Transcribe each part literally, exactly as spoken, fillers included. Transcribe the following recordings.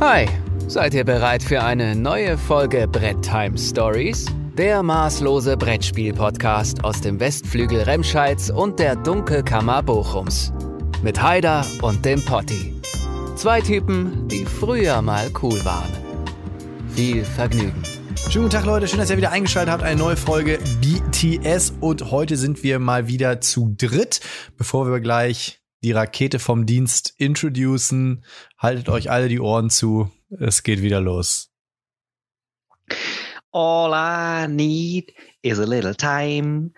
Hi, seid ihr bereit für eine neue Folge Brett-Time-Stories? Der maßlose Brettspiel-Podcast aus dem Westflügel Remscheids und der Dunkelkammer Bochums. Mit Haider und dem Potti. Zwei Typen, die früher mal cool waren. Viel Vergnügen. Schönen guten Tag, Leute. Schön, dass ihr wieder eingeschaltet habt. Eine neue Folge B T S. Und heute sind wir mal wieder zu dritt. Bevor wir gleich die Rakete vom Dienst introducen, haltet euch alle die Ohren zu. Es geht wieder los. All I need is a little time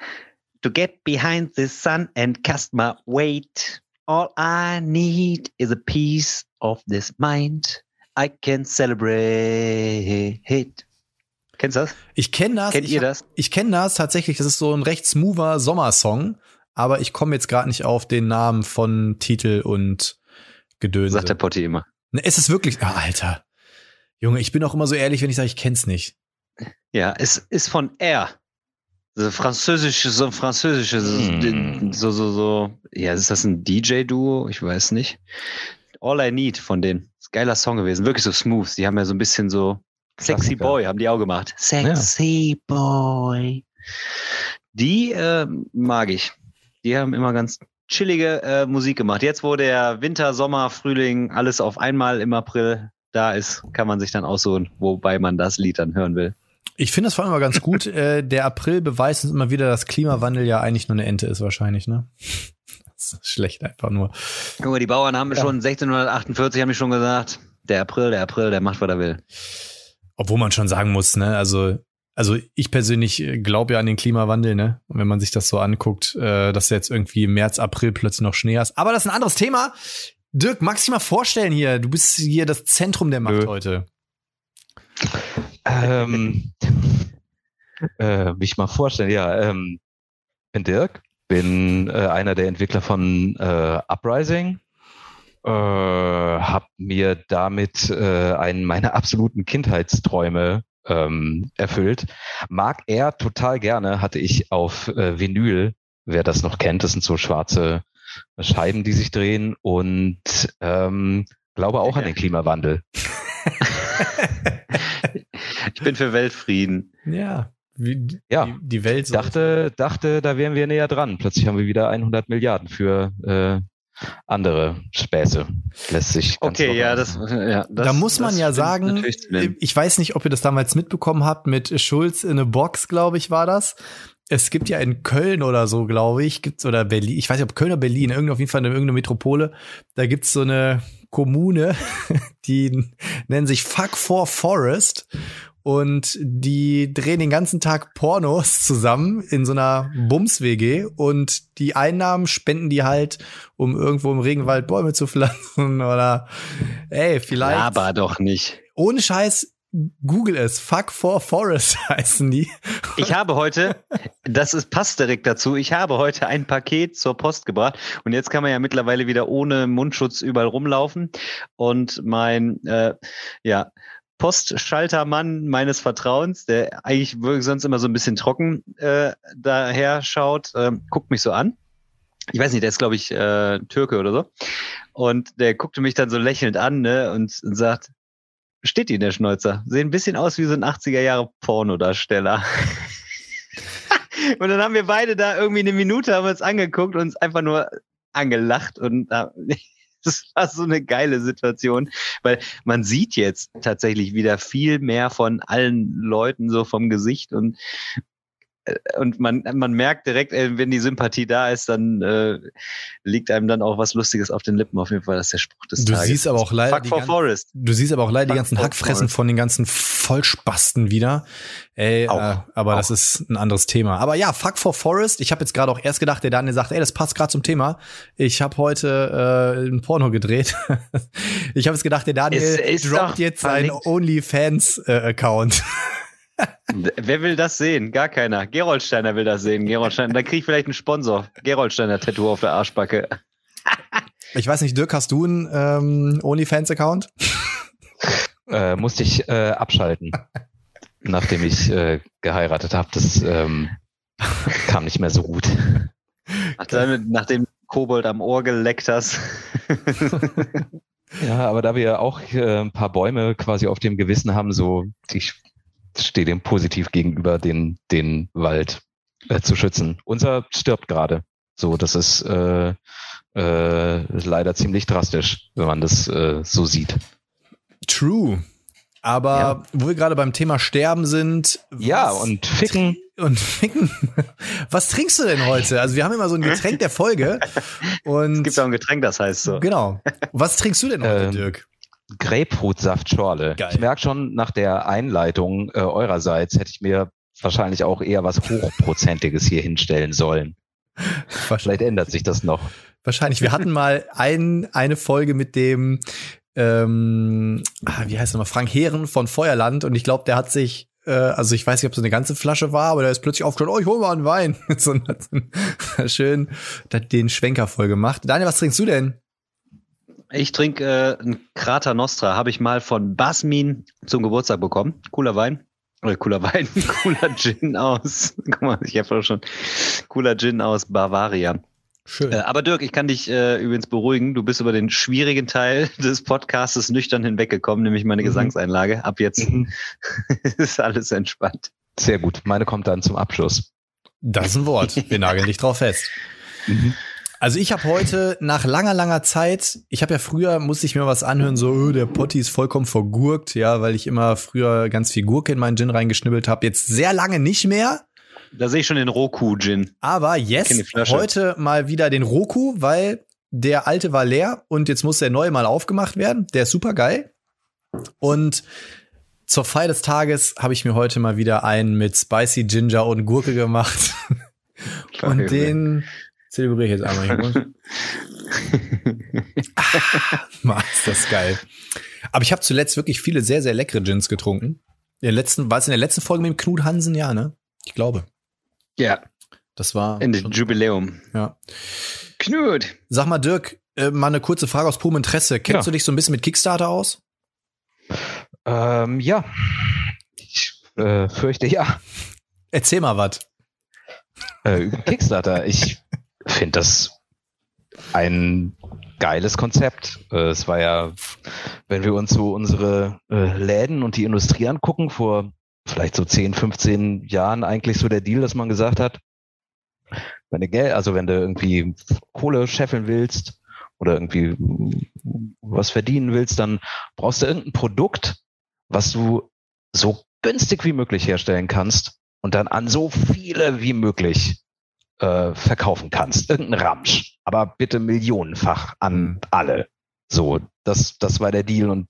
to get behind the sun and cast my weight. All I need is a piece of this mind. I can celebrate it. Kennst du das? Ich kenne das. Kennt ich, ihr das? Ich kenne das tatsächlich. Das ist so ein recht smoother Sommersong. Aber ich komme jetzt gerade nicht auf den Namen von Titel und Gedöns. Sagt der Potti immer. Ne, es ist wirklich, ah, Alter. Junge, ich bin auch immer so ehrlich, wenn ich sage, ich kenn's nicht. Ja, es ist von Air. So französische, so französische, hm. so, so, so. Ja, ist das ein D J-Duo? Ich weiß nicht. All I Need von denen. Ist ein geiler Song gewesen. Wirklich so smooth. Die haben ja so ein bisschen so Sexy Boy, haben die auch gemacht. Sexy ja. Boy. Die äh, mag ich. Die haben immer ganz chillige äh, Musik gemacht. Jetzt, wo der Winter, Sommer, Frühling, alles auf einmal im April da ist, kann man sich dann aussuchen, wobei man das Lied dann hören will. Ich finde das vor allem immer ganz gut. äh, der April beweist uns immer wieder, dass Klimawandel ja eigentlich nur eine Ente ist wahrscheinlich, ne? Das ist schlecht einfach nur. Junge, die Bauern haben ja. schon sechzehnhundertachtundvierzig haben die schon gesagt, der April, der April, der macht, was er will. Obwohl man schon sagen muss, ne? Also Also ich persönlich glaube ja an den Klimawandel, ne? Und wenn man sich das so anguckt, äh, dass jetzt irgendwie im März, April plötzlich noch Schnee hast. Aber das ist ein anderes Thema. Dirk, magst du dich mal vorstellen hier? Du bist hier das Zentrum der Macht Ö. heute. Ähm, äh, mich mal vorstellen, ja. Ähm, bin Dirk, bin äh, einer der Entwickler von äh, Uprising. Äh, hab mir damit äh, einen meiner absoluten Kindheitsträume Ähm, erfüllt. Mag er total gerne, hatte ich auf äh, Vinyl, wer das noch kennt, das sind so schwarze Scheiben, die sich drehen und ähm, glaube auch an den Klimawandel. Ich bin für Weltfrieden. Ja, wie, ja. Die, die Welt. Ich dachte, dachte, da wären wir näher dran. Plötzlich haben wir wieder hundert Milliarden für äh, andere Späße, lässt sich ganz okay, ja, das, ja, das, da muss man ja sagen, ich weiß nicht, ob ihr das damals mitbekommen habt, mit Schulz in a Box, glaube ich, war das. Es gibt ja in Köln oder so, glaube ich, gibt's oder Berlin, ich weiß nicht, ob Köln oder Berlin, irgendwo auf jeden Fall in irgendeiner Metropole, da gibt's so eine Kommune, die nennen sich Fuck for Forest und die drehen den ganzen Tag Pornos zusammen in so einer Bums-W G und die Einnahmen spenden die halt, um irgendwo im Regenwald Bäume zu pflanzen oder ey, vielleicht. Aber doch nicht. Ohne Scheiß. Google es, Fuck for Forest heißen die. Ich habe heute, das ist, passt direkt dazu, ich habe heute ein Paket zur Post gebracht und jetzt kann man ja mittlerweile wieder ohne Mundschutz überall rumlaufen und mein äh, ja, Postschaltermann meines Vertrauens, der eigentlich wirklich sonst immer so ein bisschen trocken äh, daher schaut, äh, guckt mich so an. Ich weiß nicht, der ist, glaube ich, äh, Türke oder so und der guckte mich dann so lächelnd an, ne, und, und sagt, steht in der Schnäuzer. Sehen ein bisschen aus wie so ein achtziger-Jahre-Pornodarsteller. Und dann haben wir beide da irgendwie eine Minute haben uns angeguckt und uns einfach nur angelacht. Und das war so eine geile Situation, weil man sieht jetzt tatsächlich wieder viel mehr von allen Leuten so vom Gesicht und Und man, man merkt direkt, wenn die Sympathie da ist, dann äh, liegt einem dann auch was Lustiges auf den Lippen. Auf jeden Fall, das ist der Spruch des du Tages. Siehst aber auch leider Fuck for gan- Forest. Du siehst aber auch leider Fuck die ganzen Hackfressen Forest. Von den ganzen Vollspasten wieder. Ey, auch, äh, aber auch. Das ist ein anderes Thema. Aber ja, Fuck for Forest. Ich habe jetzt gerade auch erst gedacht, der Daniel sagt, ey, das passt gerade zum Thema. Ich habe heute äh, ein Porno gedreht. Ich habe jetzt gedacht, der Daniel es, es droppt jetzt seinen OnlyFans-Account. Äh, Wer will das sehen? Gar keiner. Gerolsteiner will das sehen. Gerolsteiner. Da kriege ich vielleicht einen Sponsor. Gerolsteiner-Tattoo auf der Arschbacke. Ich weiß nicht, Dirk, hast du einen ähm, OnlyFans-Account? Äh, musste ich äh, abschalten, nachdem ich äh, geheiratet habe. Das ähm, kam nicht mehr so gut. Nachdem du Kobold am Ohr geleckt hast. Ja, aber da wir ja auch äh, ein paar Bäume quasi auf dem Gewissen haben, so ich stehe dem positiv gegenüber, den, den Wald äh, zu schützen. Unser stirbt gerade. So, das ist äh, äh, leider ziemlich drastisch, wenn man das äh, so sieht. True. Aber ja. Wo wir gerade beim Thema Sterben sind. Ja, und ficken. Und ficken. Was trinkst du denn heute? Also wir haben immer so ein Getränk der Folge. Und es gibt auch ein Getränk, das heißt so. Genau. Was trinkst du denn heute, ähm, Dirk? Grapefruitsaftschorle. Geil. Ich merke schon, nach der Einleitung äh, eurerseits hätte ich mir wahrscheinlich auch eher was Hochprozentiges hier hinstellen sollen. Vielleicht ändert sich das noch. Wahrscheinlich. Wir hatten mal ein, eine Folge mit dem Ähm, wie heißt er noch? Frank Heeren von Feuerland. Und ich glaube, der hat sich, äh, also ich weiß nicht, ob es eine ganze Flasche war, aber der ist plötzlich aufgestanden, oh, ich hole mal einen Wein. So, und hat so schön den Schwenker voll gemacht. Daniel, was trinkst du denn? Ich trinke äh, einen Krater Nostra. Habe ich mal von Basmin zum Geburtstag bekommen. Cooler Wein. Oder cooler Wein. Cooler Gin aus. Guck mal, ich habe schon. Cooler Gin aus Bavaria. Schön. Äh, aber Dirk, ich kann dich äh, übrigens beruhigen. Du bist über den schwierigen Teil des Podcastes nüchtern hinweggekommen, nämlich meine mhm. Gesangseinlage. Ab jetzt mhm. ist alles entspannt. Sehr gut. Meine kommt dann zum Abschluss. Das ist ein Wort. Wir nageln dich drauf fest. Mhm. Also ich habe heute nach langer, langer Zeit, ich habe ja früher, musste ich mir was anhören, so der Potti ist vollkommen vergurkt, ja, weil ich immer früher ganz viel Gurke in meinen Gin reingeschnibbelt habe. Jetzt sehr lange nicht mehr. Da sehe ich schon den Roku-Gin. Aber yes, heute mal wieder den Roku, weil der alte war leer und jetzt muss der neue mal aufgemacht werden. Der ist super geil. Und zur Feier des Tages habe ich mir heute mal wieder einen mit Spicy Ginger und Gurke gemacht. Und den zelebriere ich jetzt einmal. ah, Mann, ist das geil. Aber ich habe zuletzt wirklich viele sehr, sehr leckere Gins getrunken. In der letzten, war es in der letzten Folge mit dem Knut Hansen? Ja, ne? Ich glaube. Ja. Das war Ende Jubiläum. Ja. Knut. Sag mal, Dirk, äh, mal eine kurze Frage aus purem Interesse. Kennst ja. du dich so ein bisschen mit Kickstarter aus? Ähm, ja. Ich äh, fürchte, ja. Erzähl mal was. Äh, Kickstarter. Ich finde das ein geiles Konzept. Äh, es war ja, wenn wir uns so unsere äh, Läden und die Industrie angucken, vor vielleicht so zehn, fünfzehn Jahren eigentlich so der Deal, dass man gesagt hat, wenn du Geld, also wenn du irgendwie Kohle scheffeln willst oder irgendwie was verdienen willst, dann brauchst du irgendein Produkt, was du so günstig wie möglich herstellen kannst und dann an so viele wie möglich äh, verkaufen kannst. Irgendein Ramsch, aber bitte millionenfach an alle. So, das, das war der Deal und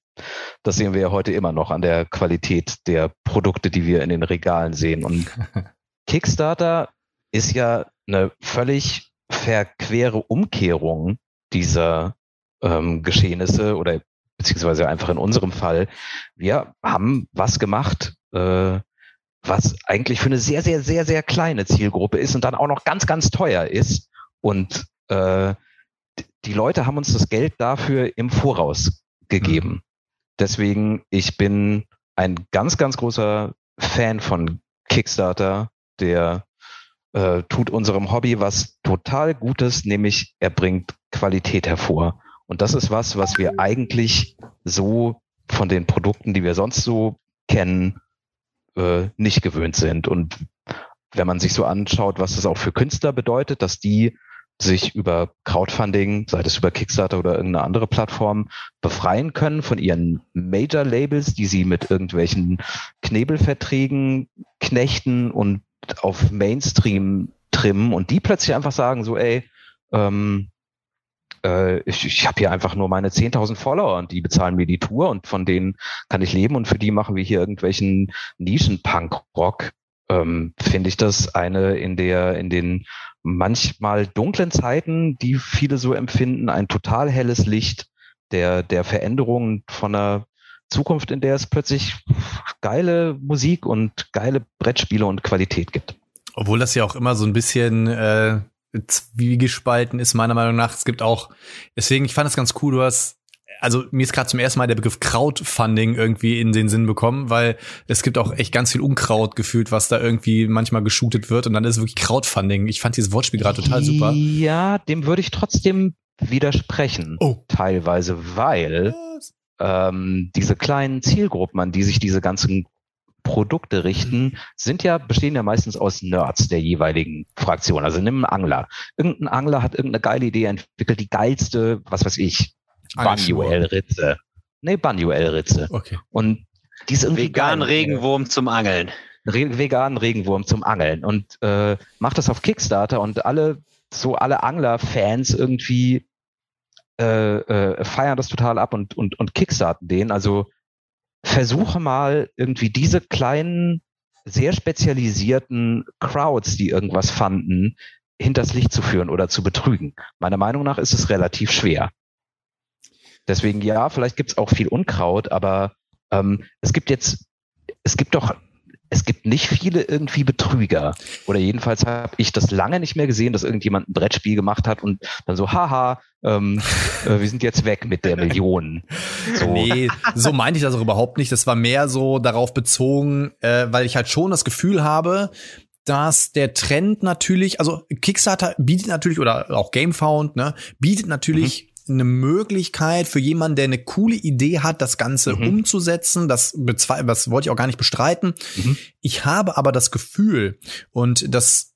das sehen wir ja heute immer noch an der Qualität der Produkte, die wir in den Regalen sehen. Und Kickstarter ist ja eine völlig verquere Umkehrung dieser ähm, Geschehnisse oder beziehungsweise einfach in unserem Fall. Wir haben was gemacht, äh, was eigentlich für eine sehr, sehr, sehr, sehr kleine Zielgruppe ist und dann auch noch ganz, ganz teuer ist. Und äh, die Leute haben uns das Geld dafür im Voraus gegeben. Mhm. Deswegen, ich bin ein ganz, ganz großer Fan von Kickstarter, der äh, tut unserem Hobby was total Gutes, nämlich er bringt Qualität hervor. Und das ist was, was wir eigentlich so von den Produkten, die wir sonst so kennen, äh, nicht gewöhnt sind. Und wenn man sich so anschaut, was das auch für Künstler bedeutet, dass die sich über Crowdfunding, sei es über Kickstarter oder irgendeine andere Plattform, befreien können von ihren Major-Labels, die sie mit irgendwelchen Knebelverträgen knechten und auf Mainstream trimmen und die plötzlich einfach sagen so, ey, ähm, äh, ich, ich habe hier einfach nur meine zehntausend Follower und die bezahlen mir die Tour und von denen kann ich leben und für die machen wir hier irgendwelchen Nischen-Punk-Rock. Ähm, finde ich das eine in der, in den manchmal dunklen Zeiten, die viele so empfinden, ein total helles Licht der, der Veränderungen von einer Zukunft, in der es plötzlich geile Musik und geile Brettspiele und Qualität gibt. Obwohl das ja auch immer so ein bisschen äh, zwiegespalten ist, meiner Meinung nach. Es gibt auch, deswegen, ich fand das ganz cool, du hast, also mir ist gerade zum ersten Mal der Begriff Crowdfunding irgendwie in den Sinn bekommen, weil es gibt auch echt ganz viel Unkraut gefühlt, was da irgendwie manchmal geshootet wird und dann ist es wirklich Crowdfunding. Ich fand dieses Wortspiel gerade total super. Ja, dem würde ich trotzdem widersprechen, oh. teilweise, weil ähm, diese kleinen Zielgruppen, an die sich diese ganzen Produkte richten, sind ja, bestehen ja meistens aus Nerds der jeweiligen Fraktion. Also nimm einen Angler. Irgendein Angler hat irgendeine geile Idee entwickelt, die geilste, was weiß ich, Bunuel-Ritze. Nee, Bunuel-Ritze. Okay. Und die ist irgendwie vegan geil. Regenwurm zum Angeln. Re- veganen Regenwurm zum Angeln. Und äh, macht das auf Kickstarter und alle, so alle Angler-Fans irgendwie äh, äh, feiern das total ab und, und, und kickstarten den. Also versuche mal irgendwie diese kleinen, sehr spezialisierten Crowds, die irgendwas fanden, hinters Licht zu führen oder zu betrügen. Meiner Meinung nach ist es relativ schwer. Deswegen ja, vielleicht gibt es auch viel Unkraut, aber ähm, es gibt jetzt, es gibt doch, es gibt nicht viele irgendwie Betrüger. Oder jedenfalls habe ich das lange nicht mehr gesehen, dass irgendjemand ein Brettspiel gemacht hat und dann so, haha, ähm, äh, wir sind jetzt weg mit der Million. So. Nee, so meinte ich das auch überhaupt nicht. Das war mehr so darauf bezogen, äh, weil ich halt schon das Gefühl habe, dass der Trend natürlich, also Kickstarter bietet natürlich, oder auch Gamefound, ne, bietet natürlich mhm. eine Möglichkeit für jemanden, der eine coole Idee hat, das Ganze mhm. umzusetzen. Das, bezwe- das wollte ich auch gar nicht bestreiten. Mhm. Ich habe aber das Gefühl, und dass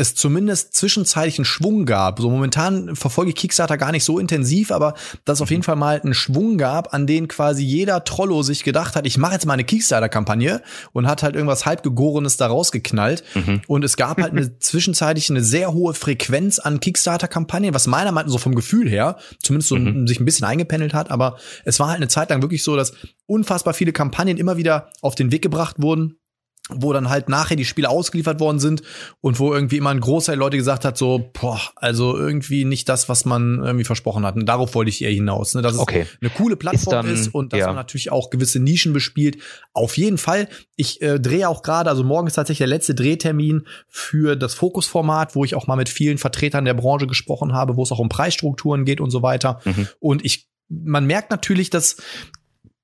es zumindest zwischenzeitlich einen Schwung gab. So momentan verfolge ich Kickstarter gar nicht so intensiv, aber dass es auf jeden Fall mal einen Schwung gab, an den quasi jeder Trollo sich gedacht hat, ich mache jetzt mal eine Kickstarter-Kampagne und hat halt irgendwas halbgegorenes da rausgeknallt. Mhm. Und es gab halt eine zwischenzeitlich eine sehr hohe Frequenz an Kickstarter-Kampagnen, was meiner Meinung nach so vom Gefühl her zumindest so mhm. sich ein bisschen eingependelt hat. Aber es war halt eine Zeit lang wirklich so, dass unfassbar viele Kampagnen immer wieder auf den Weg gebracht wurden, wo dann halt nachher die Spiele ausgeliefert worden sind und wo irgendwie immer ein Großteil der Leute gesagt hat, so, boah, also irgendwie nicht das, was man irgendwie versprochen hat. Und darauf wollte ich eher hinaus, ne, dass es okay. eine coole Plattform ist, dann, ist und dass ja. man natürlich auch gewisse Nischen bespielt. Auf jeden Fall. Ich äh, drehe auch gerade, also morgen ist tatsächlich der letzte Drehtermin für das Fokusformat, wo ich auch mal mit vielen Vertretern der Branche gesprochen habe, wo es auch um Preisstrukturen geht und so weiter. Mhm. Und ich, man merkt natürlich, dass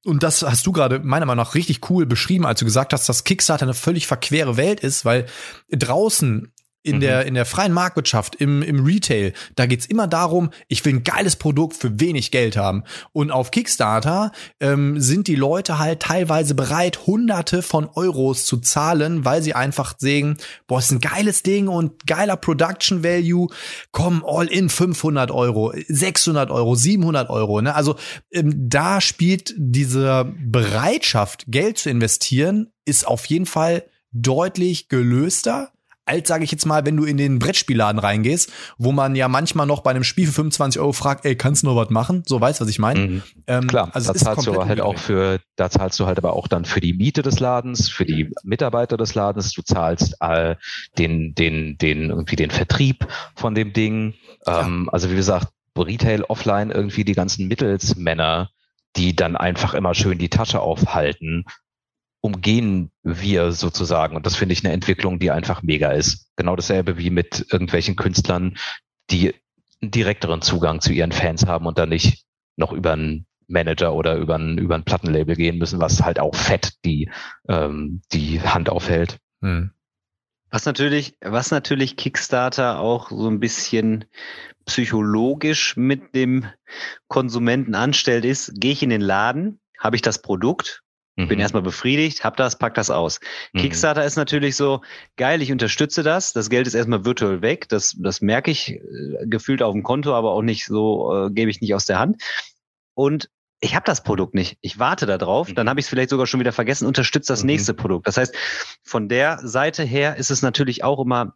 und das hast du gerade meiner Meinung nach richtig cool beschrieben, als du gesagt hast, dass Kickstarter eine völlig verquere Welt ist, weil draußen in mhm. der in der freien Marktwirtschaft, im im Retail, da geht's immer darum, ich will ein geiles Produkt für wenig Geld haben. Und auf Kickstarter ähm, sind die Leute halt teilweise bereit, Hunderte von Euros zu zahlen, weil sie einfach sehen, boah, ist ein geiles Ding und geiler Production Value. Komm, all in fünfhundert Euro, sechshundert Euro, siebenhundert Euro. Ne? Also ähm, da spielt diese Bereitschaft, Geld zu investieren, ist auf jeden Fall deutlich gelöster, als, sage ich jetzt mal, wenn du in den Brettspielladen reingehst, wo man ja manchmal noch bei einem Spiel für fünfundzwanzig Euro fragt, ey, kannst du noch was machen? So, weißt du, was ich meine? Mhm. Ähm, Klar, also da, zahlst du halt auch für, da zahlst du halt aber auch dann für die Miete des Ladens, für die Mitarbeiter des Ladens, du zahlst äh, den, den, den, irgendwie den Vertrieb von dem Ding. Ähm, ja. Also wie gesagt, Retail, Offline, irgendwie die ganzen Mittelsmänner, die dann einfach immer schön die Tasche aufhalten, umgehen wir sozusagen. Und das finde ich eine Entwicklung, die einfach mega ist. Genau dasselbe wie mit irgendwelchen Künstlern, die einen direkteren Zugang zu ihren Fans haben und dann nicht noch über einen Manager oder über ein, über ein Plattenlabel gehen müssen, was halt auch fett die, ähm, die Hand aufhält. Hm. Was natürlich, was natürlich Kickstarter auch so ein bisschen psychologisch mit dem Konsumenten anstellt, ist, gehe ich in den Laden, habe ich das Produkt, bin mhm. erstmal befriedigt, hab das, pack das aus. Mhm. Kickstarter ist natürlich so, geil, ich unterstütze das, das Geld ist erstmal virtuell weg, das das merke ich, äh, gefühlt auf dem Konto, aber auch nicht so, äh, gebe ich nicht aus der Hand. Und ich habe das Produkt nicht, ich warte da drauf, mhm. dann habe ich es vielleicht sogar schon wieder vergessen, unterstütze das mhm. nächste Produkt. Das heißt, von der Seite her ist es natürlich auch immer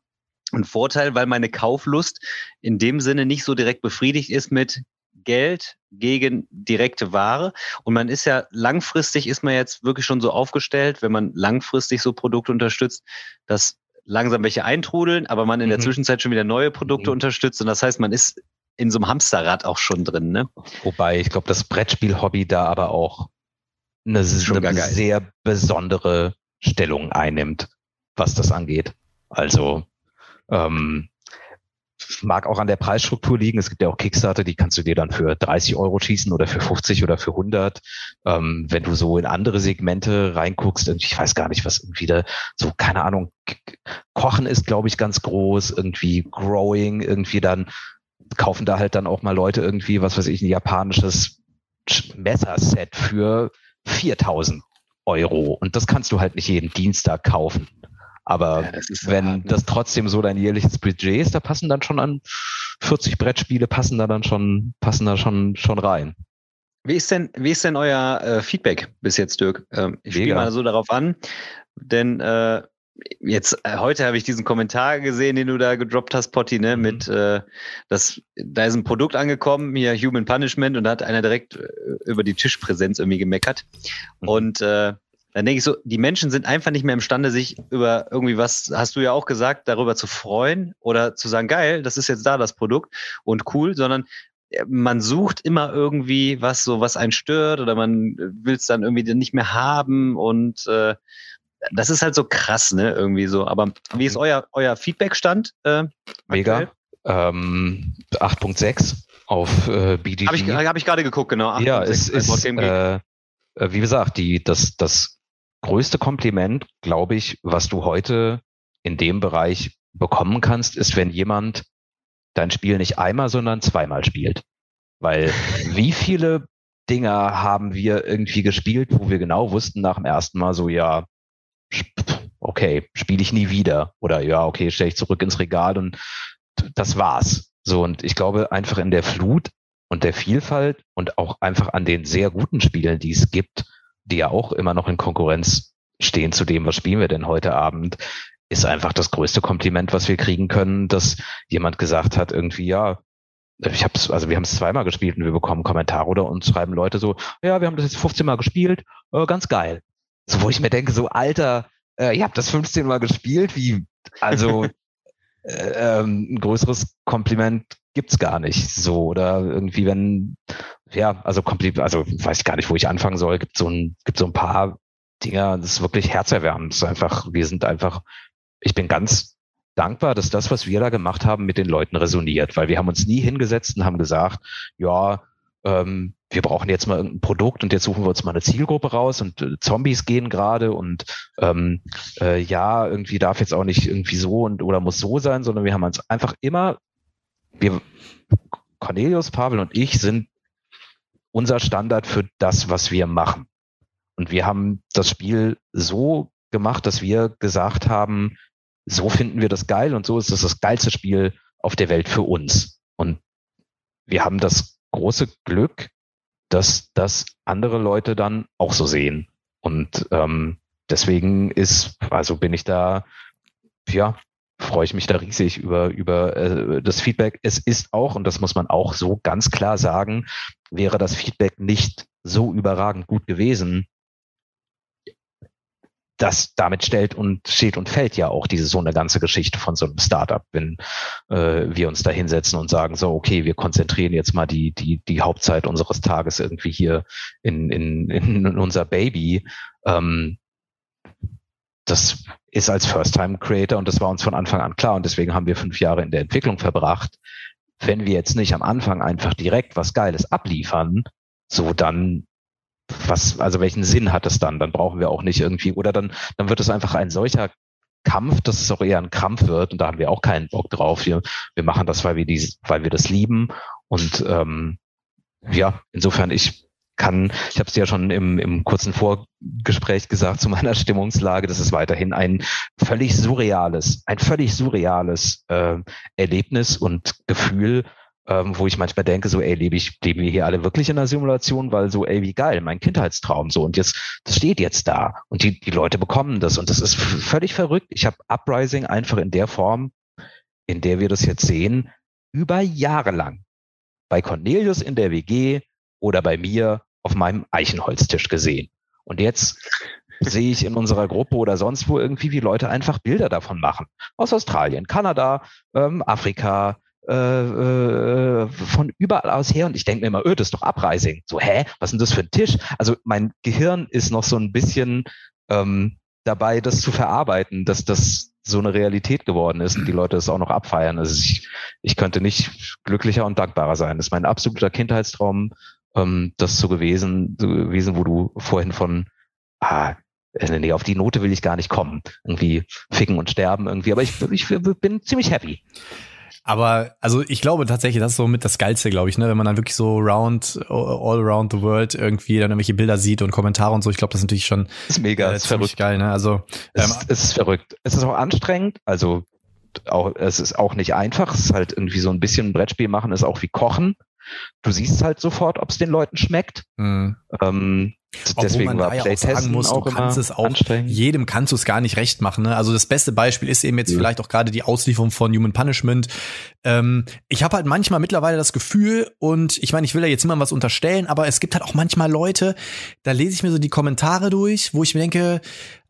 ein Vorteil, weil meine Kauflust in dem Sinne nicht so direkt befriedigt ist mit Geld gegen direkte Ware. Und man ist ja langfristig, ist man jetzt wirklich schon so aufgestellt, wenn man langfristig so Produkte unterstützt, dass langsam welche eintrudeln, aber man in mhm. der Zwischenzeit schon wieder neue Produkte mhm. unterstützt. Und das heißt, man ist in so einem Hamsterrad auch schon drin. Ne? Wobei, ich glaube, das Brettspiel-Hobby da aber auch eine, eine sehr besondere Stellung einnimmt, was das angeht. Also, ähm, mag auch an der Preisstruktur liegen. Es gibt ja auch Kickstarter, die kannst du dir dann für dreißig Euro schießen oder für fünfzig oder für hundert. Ähm, wenn du so in andere Segmente reinguckst, ich weiß gar nicht, was irgendwie da, so, keine Ahnung, Kochen ist, glaube ich, ganz groß, irgendwie Growing, irgendwie dann kaufen da halt dann auch mal Leute irgendwie, was weiß ich, ein japanisches Messerset für viertausend Euro. Und das kannst du halt nicht jeden Dienstag kaufen. Aber ja, das wenn hart, ne? das trotzdem so dein jährliches Budget ist, da passen dann schon an vierzig Brettspiele, passen da dann schon, passen da schon, schon rein. Wie ist denn, wie ist denn euer äh, Feedback bis jetzt, Dirk? Ähm, ich spiele mal so darauf an, denn äh, jetzt äh, heute habe ich diesen Kommentar gesehen, den du da gedroppt hast, Potti, ne? Mhm. Mit äh, das, da ist ein Produkt angekommen, hier Human Punishment, und da hat einer direkt äh, über die Tischpräsenz irgendwie gemeckert. Mhm. Und äh, dann denke ich so, die Menschen sind einfach nicht mehr imstande, sich über irgendwie was, hast du ja auch gesagt, darüber zu freuen oder zu sagen, geil, das ist jetzt da, das Produkt und cool, sondern man sucht immer irgendwie was, so was einen stört, oder man will es dann irgendwie nicht mehr haben, und äh, das ist halt so krass, ne, irgendwie so. Aber wie ist euer, euer Feedback-Stand? Äh, Mega. Ähm, acht Komma sechs auf äh, B D G. Habe ich, hab ich gerade geguckt, genau. acht Komma sechs ja, es ist, äh, wie gesagt, die, das, das größte Kompliment, glaube ich, was du heute in dem Bereich bekommen kannst, ist, wenn jemand dein Spiel nicht einmal, sondern zweimal spielt. Weil wie viele Dinger haben wir irgendwie gespielt, wo wir genau wussten nach dem ersten Mal so, ja, okay, spiele ich nie wieder. Oder ja, okay, stelle ich zurück ins Regal und das war's. So, und ich glaube, einfach in der Flut und der Vielfalt und auch einfach an den sehr guten Spielen, die es gibt, die ja auch immer noch in Konkurrenz stehen zu dem, was spielen wir denn heute Abend, ist einfach das größte Kompliment, was wir kriegen können, dass jemand gesagt hat, irgendwie, ja, ich hab's, also wir haben es zweimal gespielt und wir bekommen Kommentare oder uns schreiben Leute so, ja, wir haben das jetzt fünfzehn Mal gespielt, äh, ganz geil. So, wo ich mir denke, so, Alter, äh, ihr habt das fünfzehn Mal gespielt, wie, also äh, ähm, ein größeres Kompliment gibt's gar nicht, so, oder irgendwie, wenn, ja, also komplett, also weiß ich gar nicht, wo ich anfangen soll, gibt so ein, gibt so ein paar Dinger, das ist wirklich herzerwärmend, das ist einfach, wir sind einfach, ich bin ganz dankbar, dass das, was wir da gemacht haben, mit den Leuten resoniert, weil wir haben uns nie hingesetzt und haben gesagt, ja, ähm, wir brauchen jetzt mal irgendein Produkt und jetzt suchen wir uns mal eine Zielgruppe raus und äh, Zombies gehen gerade und ähm, äh, ja, irgendwie darf jetzt auch nicht irgendwie so und oder muss so sein, sondern wir haben uns einfach immer Wir, Cornelius, Pavel und ich sind unser Standard für das, was wir machen. Und wir haben das Spiel so gemacht, dass wir gesagt haben, so finden wir das geil und so ist das das geilste Spiel auf der Welt für uns. Und wir haben das große Glück, dass das andere Leute dann auch so sehen. Und ähm, deswegen ist, also bin ich da, ja, freue ich mich da riesig über, über äh, das Feedback. Es ist auch, und das muss man auch so ganz klar sagen, wäre das Feedback nicht so überragend gut gewesen, das damit stellt und steht und fällt ja auch diese so eine ganze Geschichte von so einem Startup, wenn äh, wir uns da hinsetzen und sagen, so, okay, wir konzentrieren jetzt mal die, die, die Hauptzeit unseres Tages irgendwie hier in, in, in unser Baby. Ähm, das ist als First-Time-Creator, und das war uns von Anfang an klar, und deswegen haben wir fünf Jahre in der Entwicklung verbracht. Wenn wir jetzt nicht am Anfang einfach direkt was Geiles abliefern, so dann, was, also welchen Sinn hat das dann? Dann brauchen wir auch nicht irgendwie, oder dann, dann wird es einfach ein solcher Kampf, dass es auch eher ein Krampf wird, und da haben wir auch keinen Bock drauf. Wir, wir machen das, weil wir die, weil wir das lieben, und ähm, ja, insofern ich kann, ich habe es ja schon im, im kurzen Vorgespräch gesagt, zu meiner Stimmungslage, dass es weiterhin ein völlig surreales, ein völlig surreales äh, Erlebnis und Gefühl, ähm, wo ich manchmal denke, so, ey, lebe ich, leben wir hier alle wirklich in einer Simulation, weil so, ey, wie geil, mein Kindheitstraum, so, und jetzt, das steht jetzt da, und die, die Leute bekommen das, und das ist völlig verrückt. Ich habe Uprising einfach in der Form, in der wir das jetzt sehen, über Jahre lang bei Cornelius in der W G oder bei mir auf meinem Eichenholztisch gesehen. Und jetzt sehe ich in unserer Gruppe oder sonst wo irgendwie, wie Leute einfach Bilder davon machen. Aus Australien, Kanada, ähm, Afrika, äh, äh, von überall aus her. Und ich denke mir immer, öh, das ist doch Uprising. So, hä, was ist denn das für ein Tisch? Also mein Gehirn ist noch so ein bisschen ähm, dabei, das zu verarbeiten, dass das so eine Realität geworden ist und die Leute es auch noch abfeiern. Also ich, ich könnte nicht glücklicher und dankbarer sein. Das ist mein absoluter Kindheitstraum, das so gewesen, so gewesen, wo du vorhin von, ah, nee, auf die Note will ich gar nicht kommen. Irgendwie ficken und sterben irgendwie. Aber ich, ich bin ziemlich happy. Aber also ich glaube tatsächlich, das ist so mit das Geilste, glaube ich, ne? Wenn man dann wirklich so round, all around the world irgendwie dann irgendwelche Bilder sieht und Kommentare und so. Ich glaube, das ist natürlich schon ist mega, äh, ist verrückt, geil, ne? Also ähm, es, es ist verrückt. Es ist auch anstrengend, also auch, es ist auch nicht einfach. Es ist halt irgendwie so ein bisschen Brettspiel machen, ist auch wie Kochen. Du siehst halt sofort, ob es den Leuten schmeckt. Mhm. Ähm, Obwohl man da ja auch sagen muss, du kannst es auch, jedem kannst du es gar nicht recht machen, ne? Also das beste Beispiel ist eben jetzt ja. vielleicht auch gerade die Auslieferung von Human Punishment. Ähm, ich habe halt manchmal mittlerweile das Gefühl, und ich meine, ich will da jetzt niemandem was unterstellen, aber es gibt halt auch manchmal Leute, da lese ich mir so die Kommentare durch, wo ich mir denke,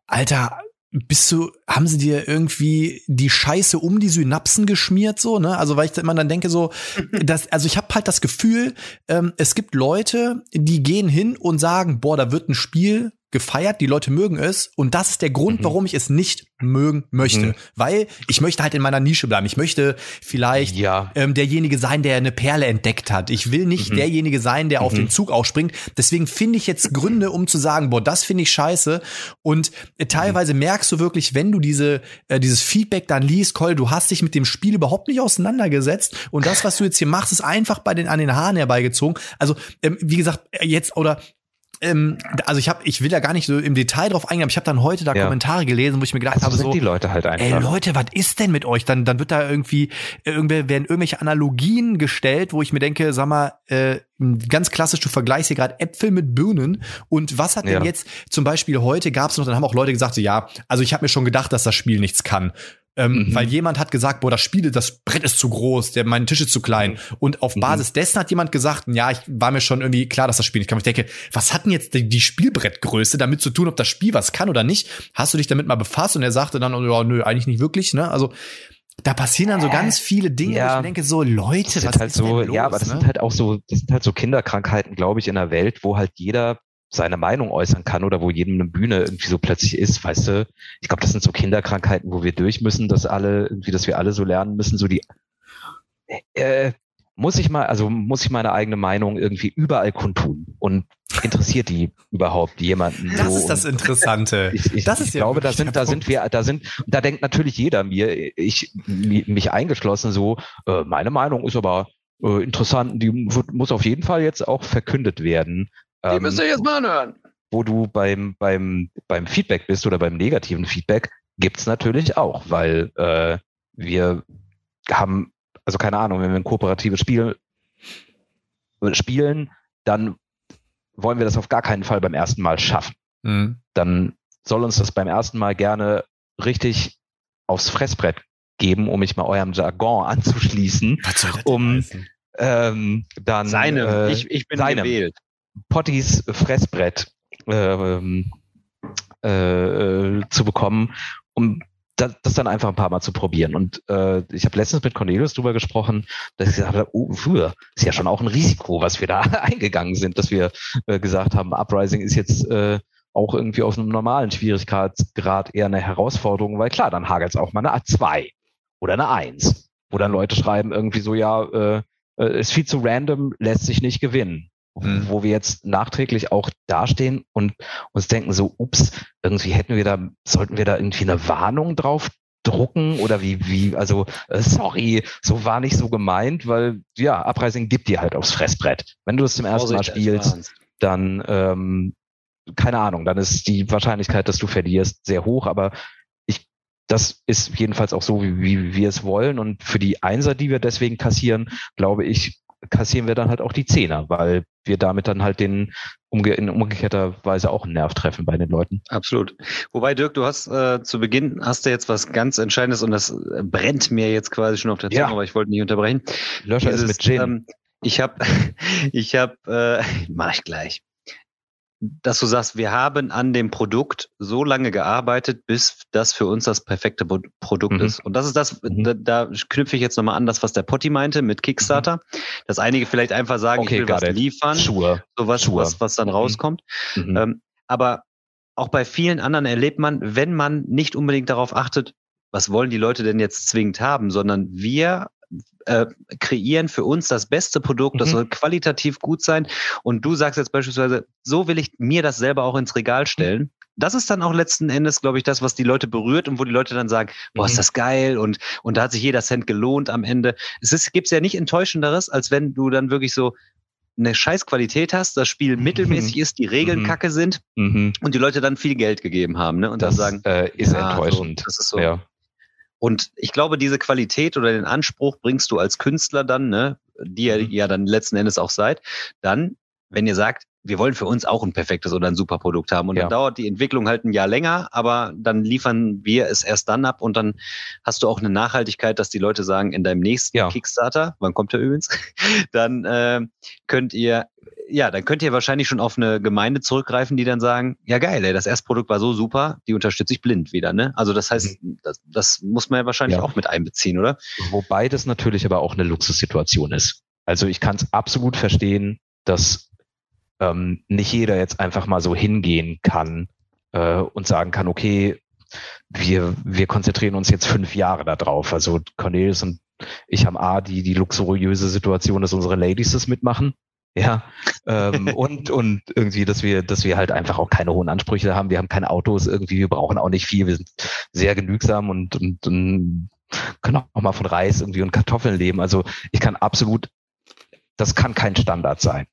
Alter, bist du, haben sie dir irgendwie die Scheiße um die Synapsen geschmiert, so, ne? Also, weil ich immer dann denke, so, dass, also ich habe halt das Gefühl, ähm, es gibt Leute, die gehen hin und sagen, boah, da wird ein Spiel gefeiert, die Leute mögen es, und das ist der Grund, mhm. warum ich es nicht mögen möchte, mhm. weil ich möchte halt in meiner Nische bleiben. Ich möchte vielleicht ja. ähm, derjenige sein, der eine Perle entdeckt hat. Ich will nicht mhm. derjenige sein, der mhm. auf den Zug aufspringt. Deswegen finde ich jetzt Gründe, um zu sagen, boah, das finde ich scheiße. Und äh, teilweise mhm. merkst du wirklich, wenn du diese äh, dieses Feedback dann liest, Cole, du hast dich mit dem Spiel überhaupt nicht auseinandergesetzt, und das, was du jetzt hier machst, ist einfach bei den an den Haaren herbeigezogen. Also ähm, wie gesagt, jetzt oder Ähm, also ich habe, ich will da gar nicht so im Detail drauf eingehen, aber ich habe dann heute da ja. Kommentare gelesen, wo ich mir gedacht also habe, so, die Leute halt einfach. Ey Leute, was ist denn mit euch? Dann, dann wird da irgendwie, irgendwer werden irgendwelche Analogien gestellt, wo ich mir denke, sag mal, äh, ganz klassisch, du vergleichst hier gerade Äpfel mit Birnen, und was hat ja. denn jetzt, zum Beispiel heute gab es noch, dann haben auch Leute gesagt, so, ja, also ich habe mir schon gedacht, dass das Spiel nichts kann. Ähm, mhm. Weil jemand hat gesagt, boah, das Spiel, das Brett ist zu groß, der, mein Tisch ist zu klein. Und auf Basis mhm. dessen hat jemand gesagt, ja, ich war mir schon irgendwie klar, dass das Spiel nicht kann. Ich denke, was hat denn jetzt die, die Spielbrettgröße damit zu tun, ob das Spiel was kann oder nicht? Hast du dich damit mal befasst? Und er sagte dann, oh, nö, eigentlich nicht wirklich, ne? Also, da passieren dann so ganz viele Dinge, ja. wo ich denke, so Leute, was halt ist so, denn los, ja, aber das ne? sind halt auch so, das sind halt so Kinderkrankheiten, glaube ich, in der Welt, wo halt jeder seine Meinung äußern kann oder wo jedem eine Bühne irgendwie so plötzlich ist, weißt du? Ich glaube, das sind so Kinderkrankheiten, wo wir durch müssen, dass alle, irgendwie, dass wir alle so lernen müssen, so die, äh, muss ich mal, also muss ich meine eigene Meinung irgendwie überall kundtun, und interessiert die überhaupt jemanden? Das so ist das Interessante. ich ich, das ich ist glaube, ja da sind, da sind wir, da sind, da denkt natürlich jeder mir, ich, mich eingeschlossen, so, äh, meine Meinung ist aber äh, interessant, die wird, muss auf jeden Fall jetzt auch verkündet werden. Die ähm, müsst ihr jetzt mal anhören. Wo du beim, beim, beim Feedback bist oder beim negativen Feedback, gibt's natürlich auch, weil äh, wir haben, also keine Ahnung, wenn wir ein kooperatives Spiel spielen, dann wollen wir das auf gar keinen Fall beim ersten Mal schaffen. Mhm. Dann soll uns das beim ersten Mal gerne richtig aufs Fressbrett geben, um mich mal eurem Jargon anzuschließen. Was soll das denn um heißen? ähm, dann seine, äh, ich, ich bin seinem. gewählt. Potties Fressbrett äh, äh, zu bekommen, um das, das dann einfach ein paar Mal zu probieren. Und äh, ich habe letztens mit Cornelius drüber gesprochen, dass ich gesagt habe, oh, früher ist ja schon auch ein Risiko, was wir da eingegangen sind, dass wir äh, gesagt haben, Uprising ist jetzt äh, auch irgendwie auf einem normalen Schwierigkeitsgrad eher eine Herausforderung, weil klar, dann hagelt es auch mal eine A zwei oder eine eins, wo dann Leute schreiben irgendwie so, ja, äh, ist viel zu random, lässt sich nicht gewinnen. Mhm. Wo wir jetzt nachträglich auch dastehen und uns denken so, ups, irgendwie hätten wir da, sollten wir da irgendwie eine Warnung drauf drucken oder wie, wie, also, äh, sorry, so war nicht so gemeint, weil, ja, Uprising gibt dir halt aufs Fressbrett. Wenn du es zum ersten Mal spielst, dann, ähm, keine Ahnung, dann ist die Wahrscheinlichkeit, dass du verlierst, sehr hoch, aber ich, das ist jedenfalls auch so, wie, wie wir es wollen, und für die Einser, die wir deswegen kassieren, glaube ich, kassieren wir dann halt auch die Zehner, weil wir damit dann halt den umge- in umgekehrter Weise auch einen Nerv treffen bei den Leuten. Absolut. Wobei, Dirk, du hast äh, zu Beginn, hast du jetzt was ganz Entscheidendes, und das brennt mir jetzt quasi schon auf der Zunge, ja. aber ich wollte nicht unterbrechen. Löscher Dieses, ist mit Gin. Ähm, ich habe, ich habe, äh, mach ich gleich. Dass du sagst, wir haben an dem Produkt so lange gearbeitet, bis das für uns das perfekte Bo- Produkt mhm. ist. Und das ist das, mhm. da, da knüpfe ich jetzt nochmal an das, was der Potti meinte mit Kickstarter, mhm. dass einige vielleicht einfach sagen, okay, ich will was it. liefern, sure. sowas, sure. was, was dann mhm. rauskommt. Mhm. Ähm, aber auch bei vielen anderen erlebt man, wenn man nicht unbedingt darauf achtet, was wollen die Leute denn jetzt zwingend haben, sondern wir Äh, kreieren für uns das beste Produkt, das mhm. soll qualitativ gut sein, und du sagst jetzt beispielsweise, so will ich mir das selber auch ins Regal stellen, das ist dann auch letzten Endes, glaube ich, das, was die Leute berührt und wo die Leute dann sagen, boah, ist das geil und und da hat sich jeder Cent gelohnt am Ende. Es ist, gibt's ja nicht Enttäuschenderes, als wenn du dann wirklich so eine Scheißqualität hast, das Spiel mhm. mittelmäßig ist, die Regeln mhm. kacke sind mhm. und die Leute dann viel Geld gegeben haben, ne? Und das dann sagen, äh, ist ja, enttäuschend. So, das ist so. Ja. Und ich glaube, diese Qualität oder den Anspruch bringst du als Künstler dann, ne, die ihr mhm. ja dann letzten Endes auch seid, dann, wenn ihr sagt, wir wollen für uns auch ein perfektes oder ein super Produkt haben. Und ja. dann dauert die Entwicklung halt ein Jahr länger, aber dann liefern wir es erst dann ab und dann hast du auch eine Nachhaltigkeit, dass die Leute sagen, in deinem nächsten ja. Kickstarter, wann kommt der übrigens, dann äh, könnt ihr, ja, dann könnt ihr wahrscheinlich schon auf eine Gemeinde zurückgreifen, die dann sagen, ja geil, ey, das Erstprodukt war so super, die unterstütze ich blind wieder, ne? Also das heißt, mhm. das, das muss man ja wahrscheinlich ja. auch mit einbeziehen, oder? Wobei das natürlich aber auch eine Luxussituation ist. Also ich kann es absolut verstehen, dass Ähm, nicht jeder jetzt einfach mal so hingehen kann äh, und sagen kann, okay, wir wir konzentrieren uns jetzt fünf Jahre da drauf. Also Cornelius und ich haben A, die die luxuriöse Situation, dass unsere Ladies das mitmachen, ja, ähm, und und irgendwie, dass wir dass wir halt einfach auch keine hohen Ansprüche haben. Wir haben keine Autos irgendwie, wir brauchen auch nicht viel. Wir sind sehr genügsam und und, und können auch mal von Reis irgendwie und Kartoffeln leben. Also ich kann absolut, das kann kein Standard sein.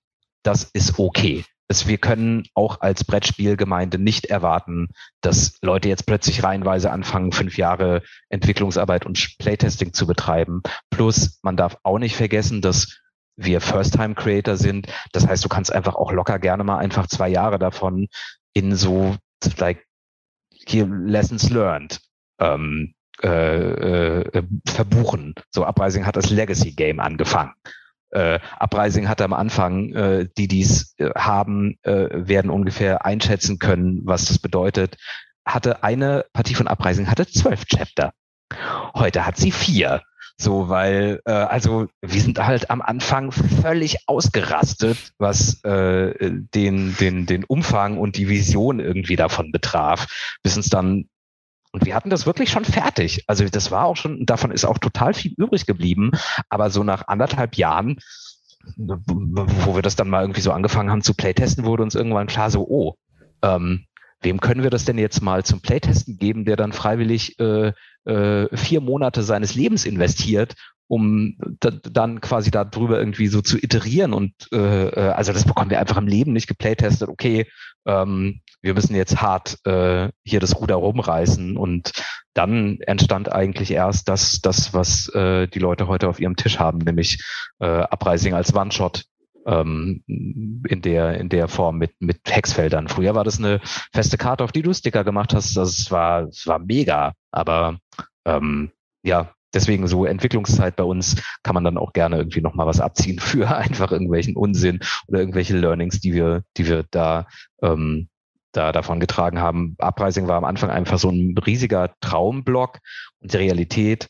Das ist okay. Das, wir können auch als Brettspielgemeinde nicht erwarten, dass Leute jetzt plötzlich reihenweise anfangen, fünf Jahre Entwicklungsarbeit und Playtesting zu betreiben. Plus, man darf auch nicht vergessen, dass wir First-Time-Creator sind. Das heißt, du kannst einfach auch locker gerne mal einfach zwei Jahre davon in so, like, hier Lessons Learned ähm, äh, äh, verbuchen. So, Uprising hat das Legacy-Game angefangen. Äh, Uprising hat am Anfang, äh, die dies äh, haben, äh, werden ungefähr einschätzen können, was das bedeutet. Hatte eine Partie von Uprising, hatte zwölf Chapter. Heute hat sie vier. So, weil, äh, also wir sind halt am Anfang völlig ausgerastet, was äh, den, den, den Umfang und die Vision irgendwie davon betraf, bis uns dann. Und wir hatten das wirklich schon fertig. Also das war auch schon, davon ist auch total viel übrig geblieben. Aber so nach anderthalb Jahren, wo wir das dann mal irgendwie so angefangen haben zu playtesten, wurde uns irgendwann klar so, oh, ähm, wem können wir das denn jetzt mal zum Playtesten geben, der dann freiwillig äh, äh, vier Monate seines Lebens investiert, um da, dann quasi darüber irgendwie so zu iterieren. Und äh, also das bekommen wir einfach im Leben nicht geplaytestet. Okay, ähm, wir müssen jetzt hart äh, hier das Ruder rumreißen. Und dann entstand eigentlich erst das, das was äh, die Leute heute auf ihrem Tisch haben, nämlich äh, Uprising als One-Shot ähm, in der in der Form mit mit Hexfeldern. Früher war das eine feste Karte, auf die du Sticker gemacht hast. Das war, das war mega. Aber ähm, ja, deswegen so Entwicklungszeit bei uns kann man dann auch gerne irgendwie nochmal was abziehen für einfach irgendwelchen Unsinn oder irgendwelche Learnings, die wir, die wir da, ähm, da davon getragen haben. Uprising war am Anfang einfach so ein riesiger Traumblock und die Realität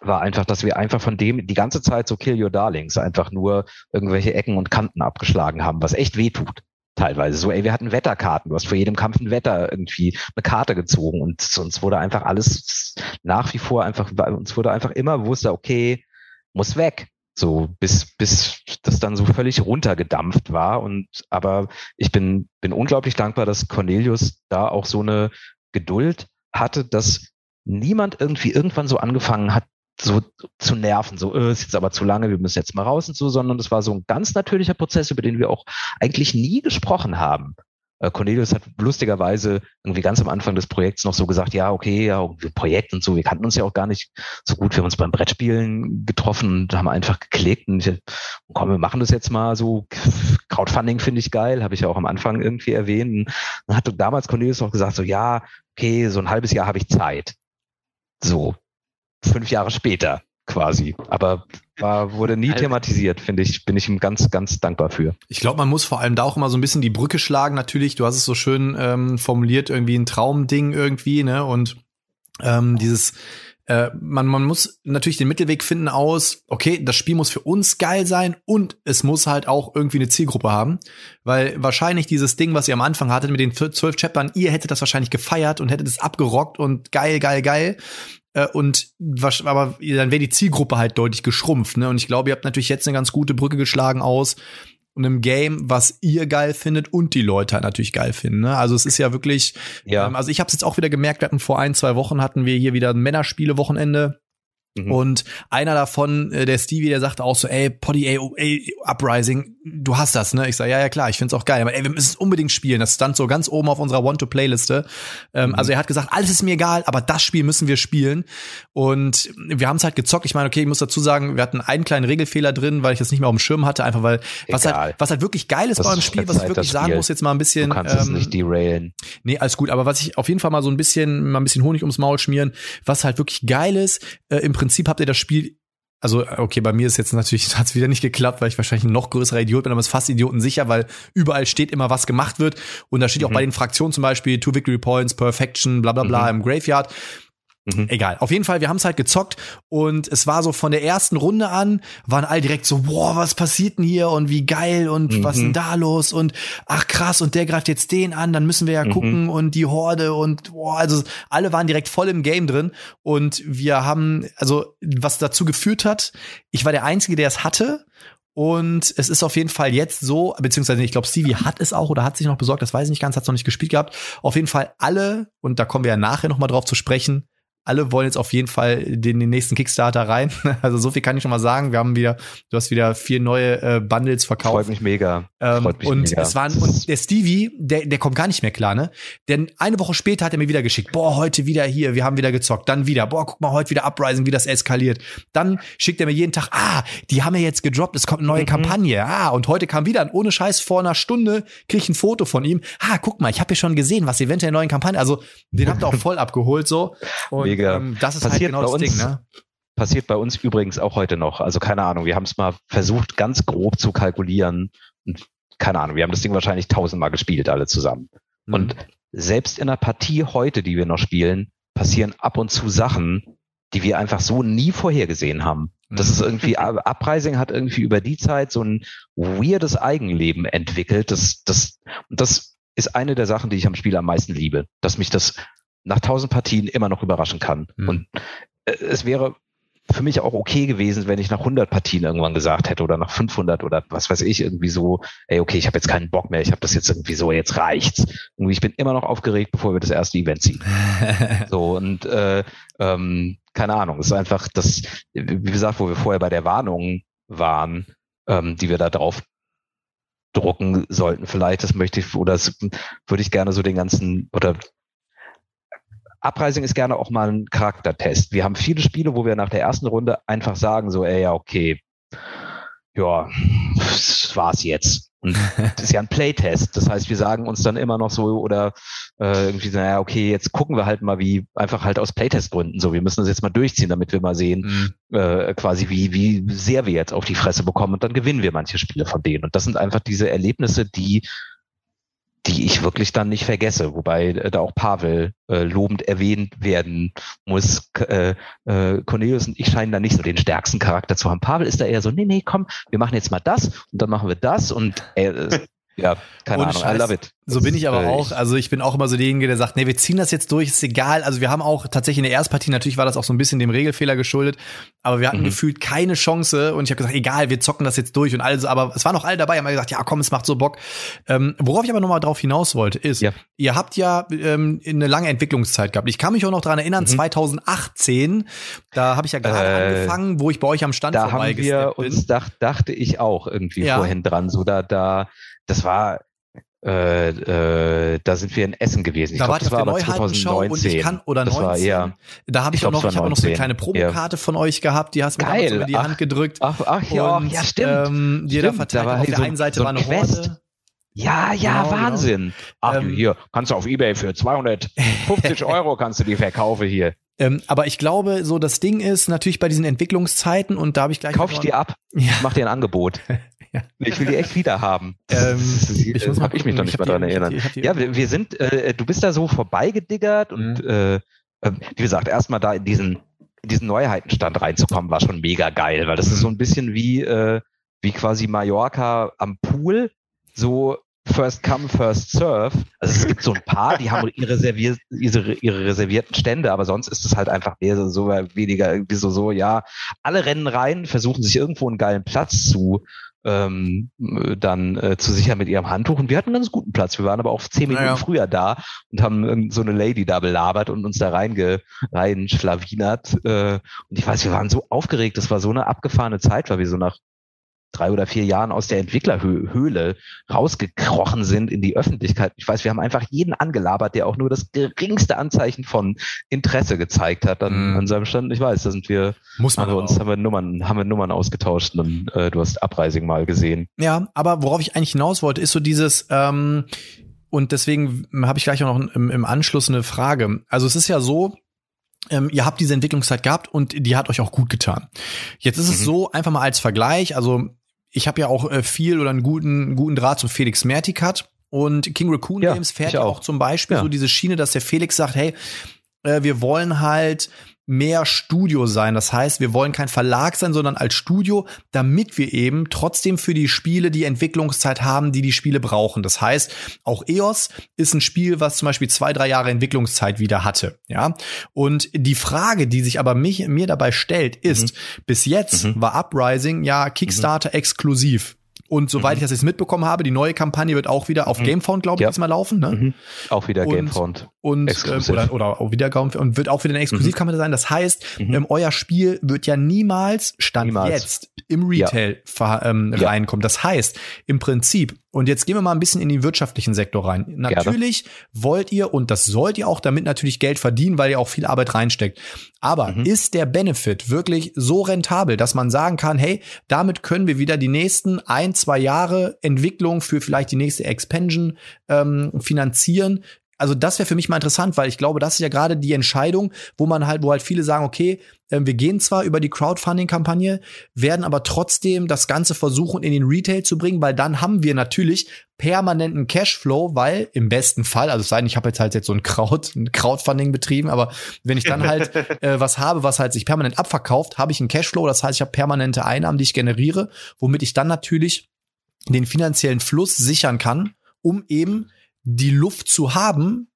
war einfach, dass wir einfach von dem die ganze Zeit so Kill Your Darlings einfach nur irgendwelche Ecken und Kanten abgeschlagen haben, was echt weh tut. Teilweise so, ey, wir hatten Wetterkarten. Du hast vor jedem Kampf ein Wetter irgendwie eine Karte gezogen und uns wurde einfach alles nach wie vor einfach, uns wurde einfach immer bewusster, okay, muss weg. So, bis, bis das dann so völlig runtergedampft war und, aber ich bin, bin unglaublich dankbar, dass Cornelius da auch so eine Geduld hatte, dass niemand irgendwie irgendwann so angefangen hat, so zu nerven, so, äh, ist jetzt aber zu lange, wir müssen jetzt mal raus und so, sondern das war so ein ganz natürlicher Prozess, über den wir auch eigentlich nie gesprochen haben. Äh, Cornelius hat lustigerweise irgendwie ganz am Anfang des Projekts noch so gesagt, ja, okay, ja, Projekt und so, wir kannten uns ja auch gar nicht so gut, wir haben uns beim Brettspielen getroffen und haben einfach geklickt und ich, komm, wir machen das jetzt mal so, Crowdfunding finde ich geil, habe ich ja auch am Anfang irgendwie erwähnt. Und dann hat damals Cornelius noch gesagt, so, ja, okay, so ein halbes Jahr habe ich Zeit. So. Fünf Jahre später quasi. Aber war, wurde nie thematisiert, finde ich. Bin ich ihm ganz, ganz dankbar für. Ich glaube, man muss vor allem da auch immer so ein bisschen die Brücke schlagen. Natürlich, du hast es so schön ähm, formuliert, irgendwie ein Traumding irgendwie, ne? Und ähm, dieses, äh, man, man muss natürlich den Mittelweg finden aus, okay, das Spiel muss für uns geil sein und es muss halt auch irgendwie eine Zielgruppe haben. Weil wahrscheinlich dieses Ding, was ihr am Anfang hattet mit den zwölf Chaptern, ihr hättet das wahrscheinlich gefeiert und hättet es abgerockt und geil, geil, geil. Und was, aber dann wäre die Zielgruppe halt deutlich geschrumpft, ne? Und ich glaube, ihr habt natürlich jetzt eine ganz gute Brücke geschlagen aus, und einem Game, was ihr geil findet und die Leute halt natürlich geil finden. Ne? Also es ist ja wirklich, ja. Ähm, also ich habe es jetzt auch wieder gemerkt, wir hatten vor ein, zwei Wochen hatten wir hier wieder ein Männerspiele-Wochenende. Mhm. Und einer davon, äh, der Stevie, der sagte auch so, ey, Poddy, ey, ey, Uprising, du hast das, ne? Ich sag, ja, ja, klar, ich find's auch geil, aber ey, wir müssen es unbedingt spielen. Das stand so ganz oben auf unserer Want-to-Play-Liste. Ähm, mhm. Also er hat gesagt, alles ist mir egal, aber das Spiel müssen wir spielen. Und wir haben es halt gezockt. Ich meine, okay, ich muss dazu sagen, wir hatten einen kleinen Regelfehler drin, weil ich das nicht mehr auf dem Schirm hatte, einfach weil, was halt, was halt wirklich geil ist das bei einem Spiel, was ich wirklich sagen muss, jetzt mal ein bisschen. Du kannst ähm, es nicht derailen. Nee, alles gut, aber was ich auf jeden Fall mal so ein bisschen, mal ein bisschen Honig ums Maul schmieren, was halt wirklich geil ist, äh, im Prinzip Prinzip habt ihr das Spiel, also okay, bei mir ist jetzt natürlich, hat's wieder nicht geklappt, weil ich wahrscheinlich ein noch größerer Idiot bin, aber es ist fast Idioten sicher, weil überall steht immer, was gemacht wird und da steht mhm. auch bei den Fraktionen zum Beispiel Two Victory Points, Perfection, bla bla bla mhm. im Graveyard. Mhm. Egal. Auf jeden Fall, wir haben es halt gezockt und es war so von der ersten Runde an, waren alle direkt so, boah, was passiert denn hier und wie geil und mhm. was denn da los und ach krass und der greift jetzt den an, dann müssen wir ja mhm. gucken und die Horde und boah, also alle waren direkt voll im Game drin und wir haben, also was dazu geführt hat, ich war der Einzige, der es hatte. Und es ist auf jeden Fall jetzt so, beziehungsweise ich glaube, Stevie hat es auch oder hat sich noch besorgt, das weiß ich nicht ganz, hat es noch nicht gespielt gehabt. Auf jeden Fall alle, und da kommen wir ja nachher noch mal drauf zu sprechen, alle wollen jetzt auf jeden Fall den, den nächsten Kickstarter rein. Also so viel kann ich schon mal sagen. Wir haben wieder, du hast wieder vier neue äh, Bundles verkauft. Freut mich mega. Ähm, Freut mich und mega. Es waren, und der Stevie, der, der kommt gar nicht mehr klar, ne? Denn eine Woche später hat er mir wieder geschickt, boah, heute wieder hier, wir haben wieder gezockt. Dann wieder, boah, guck mal, heute wieder Uprising, wie das eskaliert. Dann schickt er mir jeden Tag, ah, die haben ja jetzt gedroppt, es kommt eine neue mhm. Kampagne. Ah, und heute kam wieder, und ohne Scheiß, vor einer Stunde krieg ich ein Foto von ihm. Ah, guck mal, ich habe ja schon gesehen, was eventuell neuen Kampagne. Also den habt ihr auch voll abgeholt, so. Und Ähm, das ist passiert halt genau bei das uns, Ding, ne? Passiert bei uns übrigens auch heute noch. Also keine Ahnung, wir haben es mal versucht, ganz grob zu kalkulieren. Und keine Ahnung, wir haben das Ding wahrscheinlich tausendmal gespielt, alle zusammen. Mhm. Und selbst in der Partie heute, die wir noch spielen, passieren ab und zu Sachen, die wir einfach so nie vorhergesehen haben. Mhm. Das ist irgendwie, Uprising hat irgendwie über die Zeit so ein weirdes Eigenleben entwickelt. Das, das, und das ist eine der Sachen, die ich am Spiel am meisten liebe. Dass mich das nach tausend Partien immer noch überraschen kann. Mhm. Und äh, es wäre für mich auch okay gewesen, wenn ich nach hundert Partien irgendwann gesagt hätte oder nach fünfhundert oder was weiß ich, irgendwie so, ey, okay, ich habe jetzt keinen Bock mehr, ich habe das jetzt irgendwie so, jetzt reicht's. Irgendwie, ich bin immer noch aufgeregt, bevor wir das erste Event ziehen. So, und äh, ähm, keine Ahnung, es ist einfach das, wie gesagt, wo wir vorher bei der Warnung waren, ähm, die wir da drauf drucken sollten, vielleicht, das möchte ich, oder das würde ich gerne so den ganzen, oder Uprising ist gerne auch mal ein Charaktertest. Wir haben viele Spiele, wo wir nach der ersten Runde einfach sagen so, ey, ja, okay, ja, das war's jetzt. Und das ist ja ein Playtest. Das heißt, wir sagen uns dann immer noch so oder äh, irgendwie so, naja, okay, jetzt gucken wir halt mal, wie einfach halt aus Playtestgründen so. Wir müssen das jetzt mal durchziehen, damit wir mal sehen, mhm. äh, quasi wie wie sehr wir jetzt auf die Fresse bekommen. Und dann gewinnen wir manche Spiele von denen. Und das sind einfach diese Erlebnisse, die die ich wirklich dann nicht vergesse, wobei äh, da auch Pavel äh, lobend erwähnt werden muss. Äh, äh, Cornelius und ich scheinen da nicht so den stärksten Charakter zu haben. Pavel ist da eher so, nee, nee, komm, wir machen jetzt mal das und dann machen wir das und äh, äh, ja, keine Ohne Ahnung, Scheiß. I love it. So bin ich aber auch, also ich bin auch immer so derjenige, der sagt, nee, wir ziehen das jetzt durch, ist egal, also wir haben auch tatsächlich in der Erstpartie, natürlich war das auch so ein bisschen dem Regelfehler geschuldet, aber wir hatten mhm. gefühlt keine Chance und ich habe gesagt, egal, wir zocken das jetzt durch und alles, aber es waren auch alle dabei, haben gesagt, ja komm, es macht so Bock. Ähm, worauf ich aber nochmal drauf hinaus wollte, ist, ja. ihr habt ja ähm, eine lange Entwicklungszeit gehabt, ich kann mich auch noch daran erinnern, mhm. zwanzig achtzehn, da habe ich ja gerade äh, angefangen, wo ich bei euch am Stand da vorbeigesteppt haben wir bin. Uns dacht, dachte ich auch irgendwie ja. vorhin dran, so da, da, das war Äh, äh, da sind wir in Essen gewesen. Ich da glaub, das war aber zwanzig neunzehn. Und ich kann, oder neunzehn. War, ja. Da habe ich, ich auch noch, ich habe noch so eine kleine Promokarte ja. von euch gehabt, die hast du mir damals über die ach, Hand gedrückt. Ach, ach ja, und, ja, stimmt. Ähm, die stimmt, da verteilt. Auf der so, einen Seite so war eine Quest. Horde. Ja, ja, genau, Wahnsinn. Genau. Ach, ähm, hier, kannst du auf eBay für zweihundertfünfzig Euro kannst du die verkaufen hier. Ähm, aber ich glaube, so das Ding ist natürlich bei diesen Entwicklungszeiten und da habe ich gleich. Kauf ich die ab, ja. mach dir ein Angebot. Ja. Ich will die echt wieder haben. Ähm, ich muss mal gucken, ich mich noch nicht ich mal dran die, erinnern. Ich hab die, ich hab die ja, wir, wir sind, äh, du bist da so vorbeigediggert und mhm. äh, wie gesagt, erstmal da in diesen, in diesen Neuheitenstand reinzukommen, war schon mega geil, weil das ist so ein bisschen wie, äh, wie quasi Mallorca am Pool, so First Come, First Serve. Also es gibt so ein paar, die haben ihre, Servier- ihre, ihre reservierten Stände, aber sonst ist es halt einfach mehr so, so weniger irgendwie so, so, ja, alle rennen rein, versuchen sich irgendwo einen geilen Platz zu ähm, dann äh, zu sichern mit ihrem Handtuch. Und wir hatten einen ganz guten Platz. Wir waren aber auch zehn Minuten naja. früher da und haben so eine Lady da belabert und uns da reinge- reinschlawinert. Äh, und ich weiß, wir waren so aufgeregt. Das war so eine abgefahrene Zeit, weil wir so nach drei oder vier Jahren aus der Entwicklerhöhle rausgekrochen sind in die Öffentlichkeit. Ich weiß, wir haben einfach jeden angelabert, der auch nur das geringste Anzeichen von Interesse gezeigt hat an, mm. an seinem Stand. Ich weiß, da sind wir, Muss man also uns haben wir Nummern, haben wir Nummern ausgetauscht und äh, du hast Uprising mal gesehen. Ja, aber worauf ich eigentlich hinaus wollte, ist so dieses, ähm, und deswegen habe ich gleich auch noch im, im Anschluss eine Frage. Also es ist ja so, Ähm, ihr habt diese Entwicklungszeit gehabt und die hat euch auch gut getan. Jetzt ist mhm. es so, einfach mal als Vergleich, also ich habe ja auch äh, viel oder einen guten guten Draht zu Felix Mertikat und King Raccoon ja, Games fährt ja auch zum Beispiel ja. so diese Schiene, dass der Felix sagt, hey, äh, wir wollen halt mehr Studio sein. Das heißt, wir wollen kein Verlag sein, sondern als Studio, damit wir eben trotzdem für die Spiele die Entwicklungszeit haben, die die Spiele brauchen. Das heißt, auch Ecos ist ein Spiel, was zum Beispiel zwei, drei Jahre Entwicklungszeit wieder hatte. Ja. Und die Frage, die sich aber mich, mir dabei stellt, ist, mhm. bis jetzt mhm. war Uprising ja Kickstarter mhm. exklusiv. Und soweit mhm. ich das jetzt mitbekommen habe, die neue Kampagne wird auch wieder auf mhm. Gamefound, glaube ich, ja. diesmal laufen. Ne? Mhm. Auch wieder Gamefound. Und, und, äh, oder, oder auch wieder Gamefound. Und wird auch wieder eine Exklusivkampagne mhm. sein. Das heißt, mhm. ähm, euer Spiel wird ja niemals, Stand niemals. jetzt, im Retail ja. ähm, ja. reinkommen. Das heißt, im Prinzip, und jetzt gehen wir mal ein bisschen in den wirtschaftlichen Sektor rein. Natürlich Gerne. wollt ihr, und das sollt ihr auch, damit natürlich Geld verdienen, weil ihr auch viel Arbeit reinsteckt. Aber mhm. ist der Benefit wirklich so rentabel, dass man sagen kann, hey, damit können wir wieder die nächsten ein, zwei Jahre Entwicklung für vielleicht die nächste Expansion ähm, finanzieren? Also das wäre für mich mal interessant, weil ich glaube, das ist ja gerade die Entscheidung, wo man halt, wo halt viele sagen, okay, wir gehen zwar über die Crowdfunding-Kampagne, werden aber trotzdem das Ganze versuchen, in den Retail zu bringen, weil dann haben wir natürlich permanenten Cashflow, weil im besten Fall, also es sei denn, ich habe jetzt halt jetzt so ein, Crowd, ein Crowdfunding betrieben, aber wenn ich dann halt äh, was habe, was halt sich permanent abverkauft, habe ich einen Cashflow, das heißt, ich habe permanente Einnahmen, die ich generiere, womit ich dann natürlich den finanziellen Fluss sichern kann, um eben die Luft zu haben,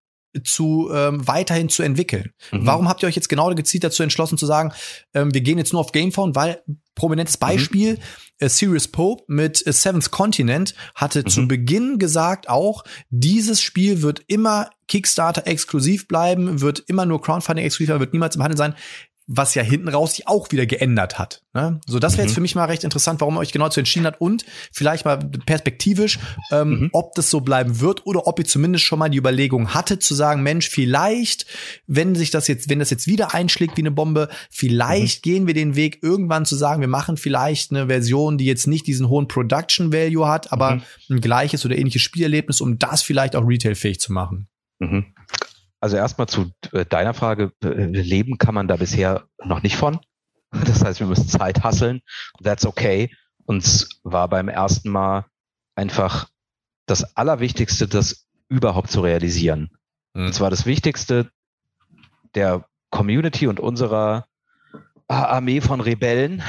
zu ähm, weiterhin zu entwickeln. Mhm. Warum habt ihr euch jetzt genau gezielt dazu entschlossen zu sagen, ähm, wir gehen jetzt nur auf Gamefound, weil prominentes Beispiel, mhm. äh, Serious Poe mit äh, Seventh Continent hatte mhm. zu Beginn gesagt auch, dieses Spiel wird immer Kickstarter exklusiv bleiben, wird immer nur Crowdfunding exklusiv bleiben, wird niemals im Handel sein, was ja hinten raus sich auch wieder geändert hat. Ne? So, das wäre mhm. jetzt für mich mal recht interessant, warum ihr euch genau zu entschieden habt und vielleicht mal perspektivisch, ähm, mhm. ob das so bleiben wird oder ob ihr zumindest schon mal die Überlegung hattet, zu sagen, Mensch, vielleicht, wenn sich das jetzt, wenn das jetzt wieder einschlägt wie eine Bombe, vielleicht mhm. gehen wir den Weg, irgendwann zu sagen, wir machen vielleicht eine Version, die jetzt nicht diesen hohen Production Value hat, aber mhm. ein gleiches oder ähnliches Spielerlebnis, um das vielleicht auch retailfähig zu machen. Mhm. Also erstmal zu deiner Frage, leben kann man da bisher noch nicht von. Das heißt, wir müssen Zeit hustlen. That's okay. Uns war beim ersten Mal einfach das Allerwichtigste, das überhaupt zu realisieren. Mhm. Und zwar das Wichtigste der Community und unserer Armee von Rebellen,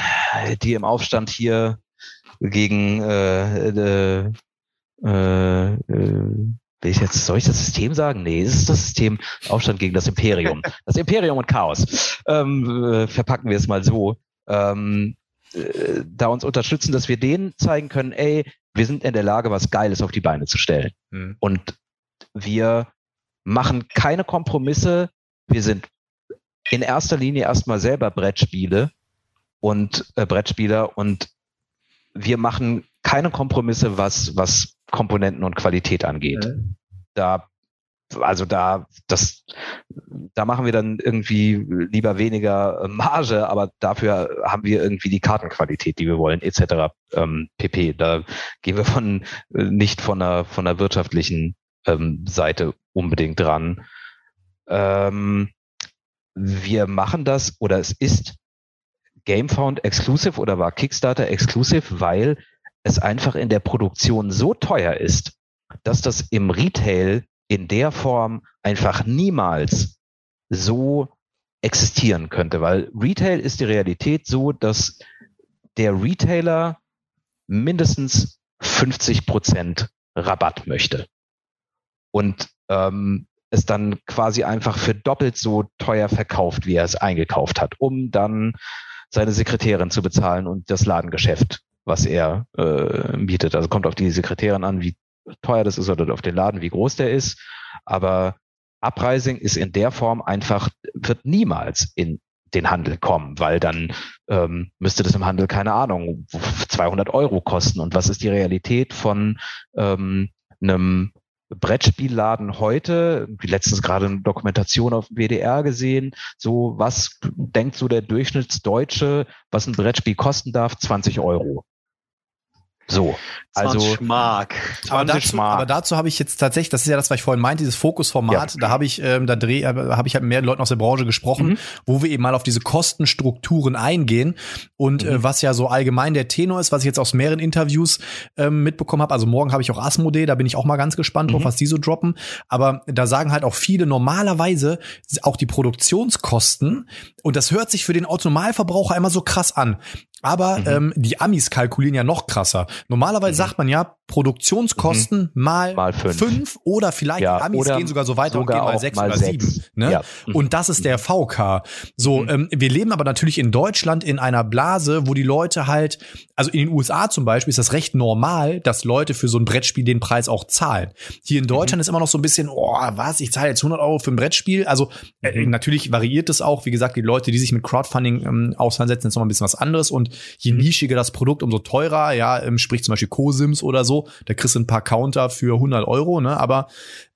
die im Aufstand hier gegen äh, äh, äh, äh Will ich jetzt, soll ich das System sagen? Nee, es ist das System Aufstand gegen das Imperium. Das Imperium und Chaos. Ähm, verpacken wir es mal so. Ähm, äh, da uns unterstützen, dass wir denen zeigen können, ey, wir sind in der Lage, was Geiles auf die Beine zu stellen. Mhm. Und wir machen keine Kompromisse. Wir sind in erster Linie erstmal selber Brettspiele und äh, Brettspieler und wir machen keine Kompromisse, was, was, Komponenten und Qualität angeht. Mhm. Da, also da, das, da machen wir dann irgendwie lieber weniger Marge, aber dafür haben wir irgendwie die Kartenqualität, die wir wollen, et cetera. Ähm, pp. Da gehen wir von nicht von der von der wirtschaftlichen ähm, Seite unbedingt dran. Ähm, wir machen das oder es ist Gamefound exclusive oder war Kickstarter exclusive, weil es einfach in der Produktion so teuer ist, dass das im Retail in der Form einfach niemals so existieren könnte. Weil Retail ist die Realität so, dass der Retailer mindestens fünfzig Prozent Rabatt möchte. Und ähm, es dann quasi einfach für doppelt so teuer verkauft, wie er es eingekauft hat, um dann seine Sekretärin zu bezahlen und das Ladengeschäft, was er äh, bietet. Also kommt auf die Sekretärin an, wie teuer das ist, oder auf den Laden, wie groß der ist. Aber Uprising ist in der Form einfach, wird niemals in den Handel kommen, weil dann ähm, müsste das im Handel, keine Ahnung, zweihundert Euro kosten. Und was ist die Realität von ähm, einem Brettspielladen heute? Letztens gerade eine Dokumentation auf dem W D R gesehen. So, was denkt so der Durchschnittsdeutsche, was ein Brettspiel kosten darf? zwanzig Euro. So, also zwanzig Mark. Aber dazu, aber dazu habe ich jetzt tatsächlich, das ist ja das, was ich vorhin meinte, dieses Fokusformat, ja. Da habe ich, ähm, da dreh, habe ich halt mit mehreren Leuten aus der Branche gesprochen, mhm. wo wir eben mal auf diese Kostenstrukturen eingehen und mhm. äh, was ja so allgemein der Tenor ist, was ich jetzt aus mehreren Interviews ähm, mitbekommen habe. Also morgen habe ich auch Asmodee, da bin ich auch mal ganz gespannt drauf, mhm. was die so droppen. Aber da sagen halt auch viele, normalerweise auch die Produktionskosten, und das hört sich für den Autonomalverbraucher immer so krass an. Aber mhm. ähm, die Amis kalkulieren ja noch krasser. Normalerweise mhm. sagt man ja, Produktionskosten mhm. mal, mal fünf. fünf oder vielleicht ja, die Amis gehen sogar so weiter sogar und gehen mal sechs mal oder sechs. sieben. Ne? Ja. Und das ist der V K. So, mhm. ähm, wir leben aber natürlich in Deutschland in einer Blase, wo die Leute halt, also in den U S A zum Beispiel ist das recht normal, dass Leute für so ein Brettspiel den Preis auch zahlen. Hier in Deutschland mhm. ist immer noch so ein bisschen, oh, was, ich zahle jetzt hundert Euro für ein Brettspiel. Also äh, natürlich variiert das auch. Wie gesagt, die Leute, die sich mit Crowdfunding ähm, auseinandersetzen, ist nochmal ein bisschen was anderes. Und je nischiger das Produkt, umso teurer, ja, sprich zum Beispiel Co-Sims oder so, da kriegst du ein paar Counter für hundert Euro, ne, aber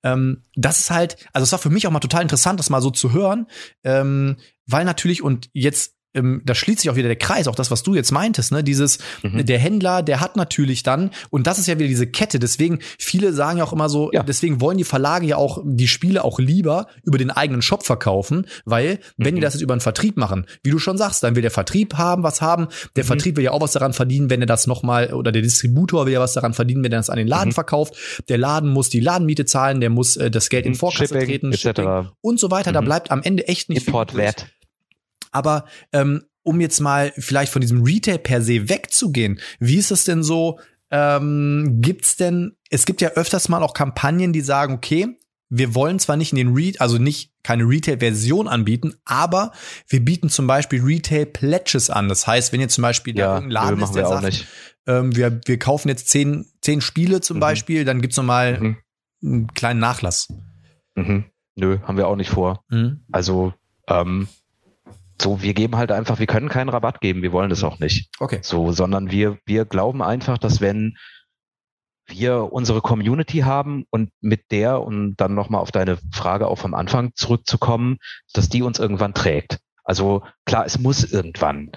ähm, das ist halt, also es war für mich auch mal total interessant, das mal so zu hören, ähm, weil natürlich, und jetzt, ähm, da schließt sich auch wieder der Kreis, auch das, was du jetzt meintest, ne, dieses, mhm. der Händler, der hat natürlich dann, und das ist ja wieder diese Kette, deswegen, viele sagen ja auch immer so, ja. deswegen wollen die Verlage ja auch die Spiele auch lieber über den eigenen Shop verkaufen, weil, wenn mhm. die das jetzt über einen Vertrieb machen, wie du schon sagst, dann will der Vertrieb haben, was haben, der mhm. Vertrieb will ja auch was daran verdienen, wenn er das nochmal, oder der Distributor will ja was daran verdienen, wenn er das an den Laden mhm. verkauft, der Laden muss die Ladenmiete zahlen, der muss äh, das Geld in Vorkasse Shipping, treten, Shipping und so weiter, mhm. da bleibt am Ende echt nicht Importwert. Aber ähm, um jetzt mal vielleicht von diesem Retail per se wegzugehen, wie ist es denn so, ähm, gibt's denn, es gibt ja öfters mal auch Kampagnen, die sagen, okay, wir wollen zwar nicht in den Retail, also nicht keine Retail-Version anbieten, aber wir bieten zum Beispiel Retail-Pledges an. Das heißt, wenn ihr zum Beispiel ja, da irgendein Laden ist, der sagt, ähm, wir, wir kaufen jetzt zehn, zehn Spiele zum mhm. Beispiel, dann gibt's nochmal mhm. einen kleinen Nachlass. Mhm. Nö, haben wir auch nicht vor. Mhm. Also, ähm, so, wir geben halt einfach, wir können keinen Rabatt geben, wir wollen das auch nicht. Okay. So, sondern wir, wir glauben einfach, dass wenn wir unsere Community haben und mit der, um dann nochmal auf deine Frage auch vom Anfang zurückzukommen, dass die uns irgendwann trägt. Also klar, es muss irgendwann.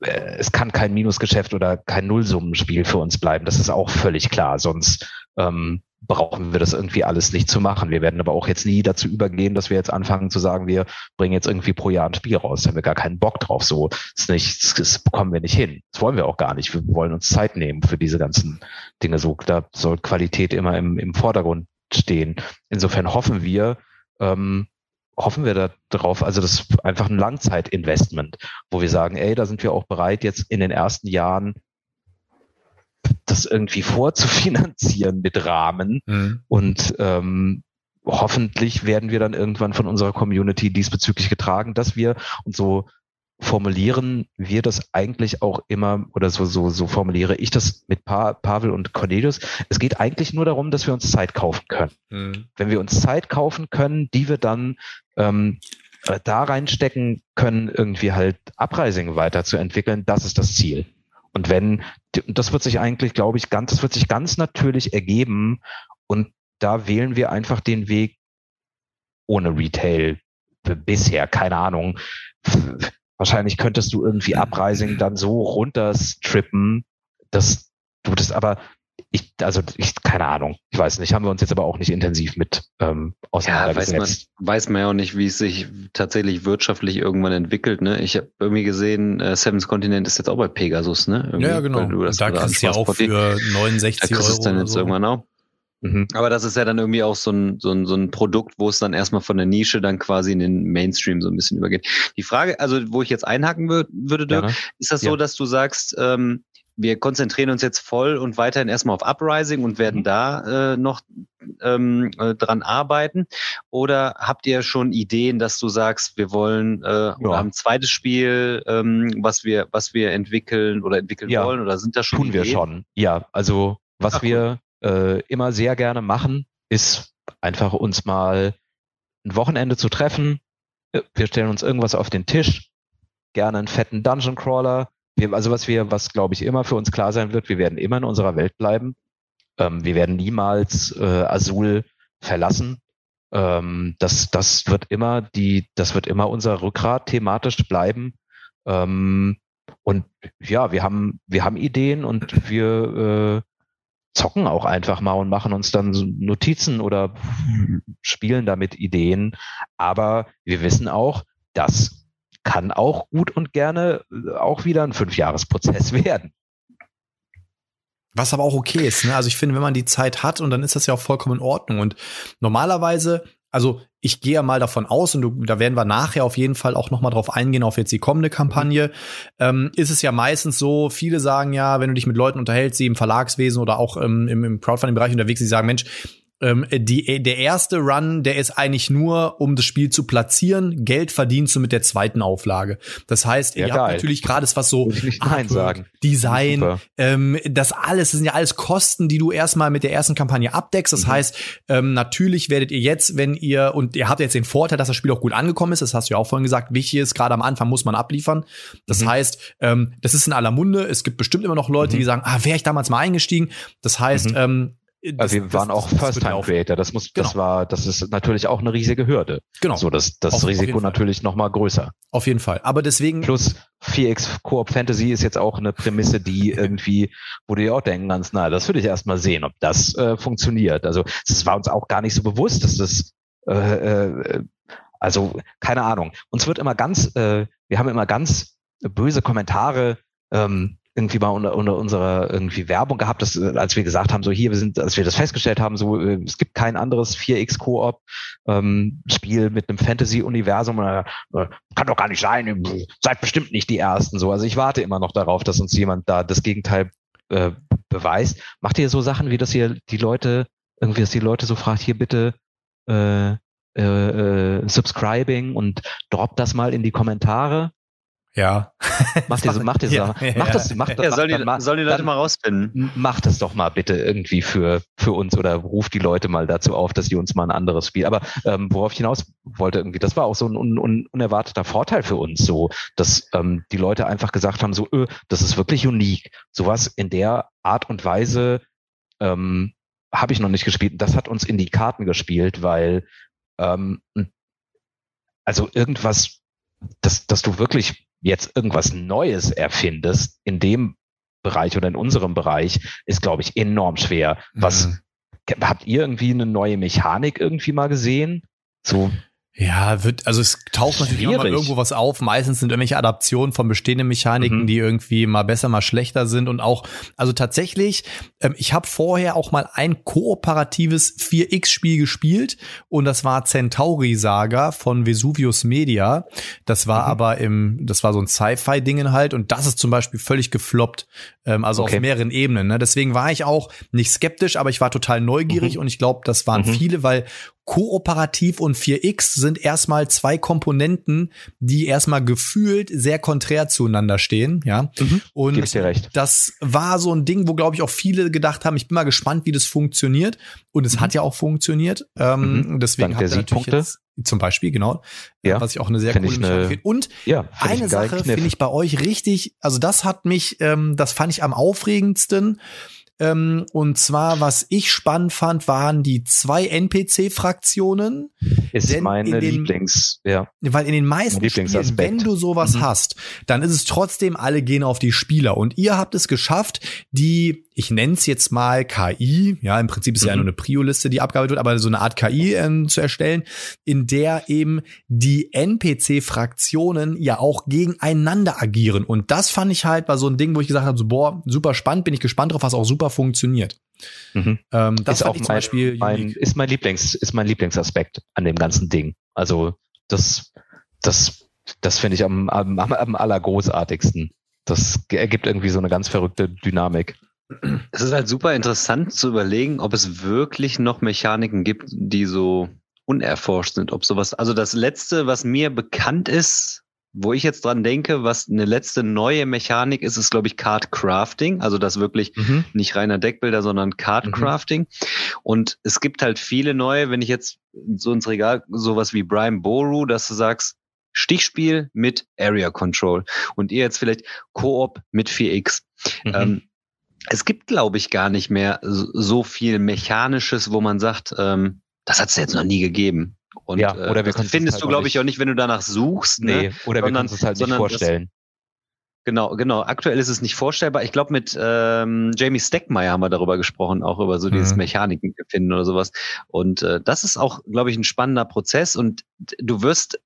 Äh, es kann kein Minusgeschäft oder kein Nullsummenspiel für uns bleiben. Das ist auch völlig klar. Sonst ähm, brauchen wir das irgendwie alles nicht zu machen. Wir werden aber auch jetzt nie dazu übergehen, dass wir jetzt anfangen zu sagen, wir bringen jetzt irgendwie pro Jahr ein Spiel raus. Da haben wir gar keinen Bock drauf. So ist nicht, das bekommen wir nicht hin. Das wollen wir auch gar nicht. Wir wollen uns Zeit nehmen für diese ganzen Dinge. So, da soll Qualität immer im, im Vordergrund stehen. Insofern hoffen wir, ähm, hoffen wir darauf, also das ist einfach ein Langzeitinvestment, wo wir sagen, ey, da sind wir auch bereit, jetzt in den ersten Jahren das irgendwie vorzufinanzieren mit Rahmen mhm. und ähm, hoffentlich werden wir dann irgendwann von unserer Community diesbezüglich getragen, dass wir, und so formulieren wir das eigentlich auch immer, oder so so so formuliere ich das mit pa- Pavel und Cornelius, es geht eigentlich nur darum, dass wir uns Zeit kaufen können. Mhm. Wenn wir uns Zeit kaufen können, die wir dann ähm, da reinstecken können, irgendwie halt Uprising weiterzuentwickeln, das ist das Ziel. Und wenn, das wird sich eigentlich, glaube ich, ganz, das wird sich ganz natürlich ergeben. Und da wählen wir einfach den Weg ohne Retail bisher. Keine Ahnung. Wahrscheinlich könntest du irgendwie Uprising dann so runterstrippen, dass du das aber, ich, also ich, keine Ahnung, ich weiß nicht, haben wir uns jetzt aber auch nicht intensiv mit ähm, auseinandergesetzt. Ja, weiß man, weiß man ja auch nicht, wie es sich tatsächlich wirtschaftlich irgendwann entwickelt, ne? Ich habe irgendwie gesehen, äh, Seventh Continent ist jetzt auch bei Pegasus, ne? Irgendwie, ja, genau. Du das da kannst du ja auch für neunundsechzig Euro. Da kriegst du es dann jetzt so. Irgendwann auch. Mhm. Aber das ist ja dann irgendwie auch so ein, so ein, so ein Produkt, wo es dann erstmal von der Nische dann quasi in den Mainstream so ein bisschen übergeht. Die Frage, also wo ich jetzt einhaken wür- würde, Dirk, ja, ne? Ist das so, ja. dass du sagst, ähm, wir konzentrieren uns jetzt voll und weiterhin erstmal auf Uprising und werden mhm. da äh, noch ähm, äh, dran arbeiten? Oder habt ihr schon Ideen, dass du sagst, wir wollen äh, ja. oder haben ein zweites Spiel, ähm, was wir was wir entwickeln oder entwickeln ja. wollen? Oder sind das schon Tun Ideen? Wir schon. Ja, also was Ach, wir äh, immer sehr gerne machen, ist einfach uns mal ein Wochenende zu treffen. Wir stellen uns irgendwas auf den Tisch, gerne einen fetten Dungeon Crawler. Wir, also was wir, was glaube ich immer für uns klar sein wird, wir werden immer in unserer Welt bleiben. Ähm, wir werden niemals äh, Azul verlassen. Ähm, das, das wird immer die, das wird immer unser Rückgrat thematisch bleiben. Ähm, und ja, wir haben, wir haben Ideen und wir äh, zocken auch einfach mal und machen uns dann Notizen oder spielen damit Ideen. Aber wir wissen auch, das kann auch gut und gerne auch wieder ein Fünfjahresprozess werden. Was aber auch okay ist, ne? Also ich finde, wenn man die Zeit hat und dann ist das ja auch vollkommen in Ordnung. Und normalerweise, also ich gehe ja mal davon aus, und du, da werden wir nachher auf jeden Fall auch noch mal drauf eingehen, auf jetzt die kommende Kampagne, ähm, ist es ja meistens so, viele sagen ja, wenn du dich mit Leuten unterhältst, die im Verlagswesen oder auch ähm, im, im Crowdfunding-Bereich unterwegs, die sagen, Mensch, ähm, die, der erste Run, der ist eigentlich nur, um das Spiel zu platzieren, Geld verdienst du mit der zweiten Auflage. Das heißt, ja, ihr geil. habt natürlich gerade was so Artwork, Design, ähm, das alles, das sind ja alles Kosten, die du erstmal mit der ersten Kampagne abdeckst. Das mhm. heißt, ähm, natürlich werdet ihr jetzt, wenn ihr, und ihr habt jetzt den Vorteil, dass das Spiel auch gut angekommen ist, das hast du ja auch vorhin gesagt, wichtig ist, gerade am Anfang muss man abliefern. Das mhm. heißt, ähm, das ist in aller Munde, es gibt bestimmt immer noch Leute, mhm. die sagen, ah, wäre ich damals mal eingestiegen. Das heißt, mhm. ähm, Das, also wir waren das, auch First-Time-Creator. Das muss, genau. das war, das ist natürlich auch eine riesige Hürde. Genau. So, das, das auf, Risiko auf natürlich noch mal größer. Auf jeden Fall. Aber deswegen. Plus vier X Koop Fantasy ist jetzt auch eine Prämisse, die irgendwie, wo du dir auch denken kannst, na, das würde ich erstmal sehen, ob das äh, funktioniert. Also, es war uns auch gar nicht so bewusst, dass das, äh, äh, also, keine Ahnung. Uns wird immer ganz, äh, wir haben immer ganz böse Kommentare, ähm, irgendwie mal unter, unter unserer irgendwie Werbung gehabt, dass, als wir gesagt haben, so hier, wir sind, als wir das festgestellt haben, so es gibt kein anderes vier X Koop ähm, Spiel mit einem Fantasy-Universum, äh, kann doch gar nicht sein, seid bestimmt nicht die Ersten. So, also ich warte immer noch darauf, dass uns jemand da das Gegenteil äh, beweist. Macht ihr so Sachen, wie dass ihr die Leute irgendwie, dass die Leute so fragt, hier bitte äh, äh, subscribing und droppt das mal in die Kommentare? Ja. Macht diese, macht diese, ja, ja, macht das, macht das, ja, sollen, die, dann, sollen die Leute mal rausfinden. Macht es doch mal bitte irgendwie für, für uns oder ruft die Leute mal dazu auf, dass die uns mal ein anderes Spiel. Aber, ähm, worauf ich hinaus wollte irgendwie, das war auch so ein un, un, unerwarteter Vorteil für uns, so, dass, ähm, die Leute einfach gesagt haben, so, öh, das ist wirklich unique. Sowas in der Art und Weise, ähm, habe ich noch nicht gespielt. Das hat uns in die Karten gespielt, weil, ähm, also irgendwas, dass, dass du wirklich jetzt irgendwas Neues erfindest in dem Bereich oder in unserem Bereich, ist, glaube ich, enorm schwer. Was mhm. habt ihr irgendwie eine neue Mechanik irgendwie mal gesehen? So. Ja, wird, also es taucht schwierig. Natürlich immer irgendwo was auf. Meistens sind irgendwelche Adaptionen von bestehenden Mechaniken, mhm. die irgendwie mal besser, mal schlechter sind. Und auch, also tatsächlich, ähm, ich habe vorher auch mal ein kooperatives vier X Spiel gespielt. Und das war Centauri Saga von Vesuvius Media. Das war mhm. aber im, das war so ein Sci-Fi-Dingen halt. Und das ist zum Beispiel völlig gefloppt. Ähm, also okay. auf mehreren Ebenen. Ne? Deswegen war ich auch nicht skeptisch, aber ich war total neugierig. Mhm. Und ich glaube, das waren mhm. viele, weil kooperativ und vier X sind erstmal zwei Komponenten, die erstmal gefühlt sehr konträr zueinander stehen, ja. Mhm. Und gibst dir recht. Das war so ein Ding, wo, glaube ich, auch viele gedacht haben, ich bin mal gespannt, wie das funktioniert. Und es mhm. hat ja auch funktioniert. Ähm, mhm. Deswegen habt ihr natürlich jetzt zum Beispiel, genau, ja. was ich auch eine sehr find coole Mechanik finde. Und ja, find eine Sache finde ich bei euch richtig, also das hat mich, ähm, das fand ich am aufregendsten. Und zwar, was ich spannend fand, waren die zwei N P C-Fraktionen. Ist denn meine in den, Lieblings, ja. Weil in den meisten Spielen, wenn du sowas mhm. hast, dann ist es trotzdem, alle gehen auf die Spieler. Und ihr habt es geschafft, die, ich nenne es jetzt mal K I, ja, im Prinzip ist mhm. ja nur eine Prio-Liste, die abgearbeitet wird, aber so eine Art K I äh, zu erstellen, in der eben die N P C-Fraktionen ja auch gegeneinander agieren. Und das fand ich halt bei so ein Ding, wo ich gesagt habe, so, boah, super spannend, bin ich gespannt drauf, was auch super funktioniert. Mhm. Ähm, das ist auch mein, zum Beispiel mein, ist mein Lieblings, ist mein Lieblingsaspekt an dem ganzen Ding. Also das, das, das finde ich am, am, am allergroßartigsten. das ergibt irgendwie so eine ganz verrückte Dynamik. Es ist halt super interessant zu überlegen, ob es wirklich noch Mechaniken gibt, die so unerforscht sind, ob sowas, also das Letzte, was mir bekannt ist, wo ich jetzt dran denke, was eine letzte neue Mechanik ist, ist, glaube ich, Card Crafting. Also das wirklich mhm. nicht reiner Deckbilder, sondern Card Crafting. Mhm. Und es gibt halt viele neue, wenn ich jetzt so ins Regal, sowas wie Brian Boru, dass du sagst, Stichspiel mit Area Control. Und ihr jetzt vielleicht Koop mit vier X. Mhm. Ähm, es gibt, glaube ich, gar nicht mehr so viel Mechanisches, wo man sagt, ähm, das hat es jetzt noch nie gegeben. Und, ja, oder äh, wir das findest halt du, glaube ich, auch nicht, wenn du danach suchst. Nee, ne? Oder sondern, wir können es halt nicht vorstellen. Das, genau, genau. Aktuell ist es nicht vorstellbar. Ich glaube, mit ähm, Jamie Steckmeier haben wir darüber gesprochen, auch über so mhm. dieses Mechaniken finden oder sowas. Und äh, das ist auch, glaube ich, ein spannender Prozess. Und du wirst,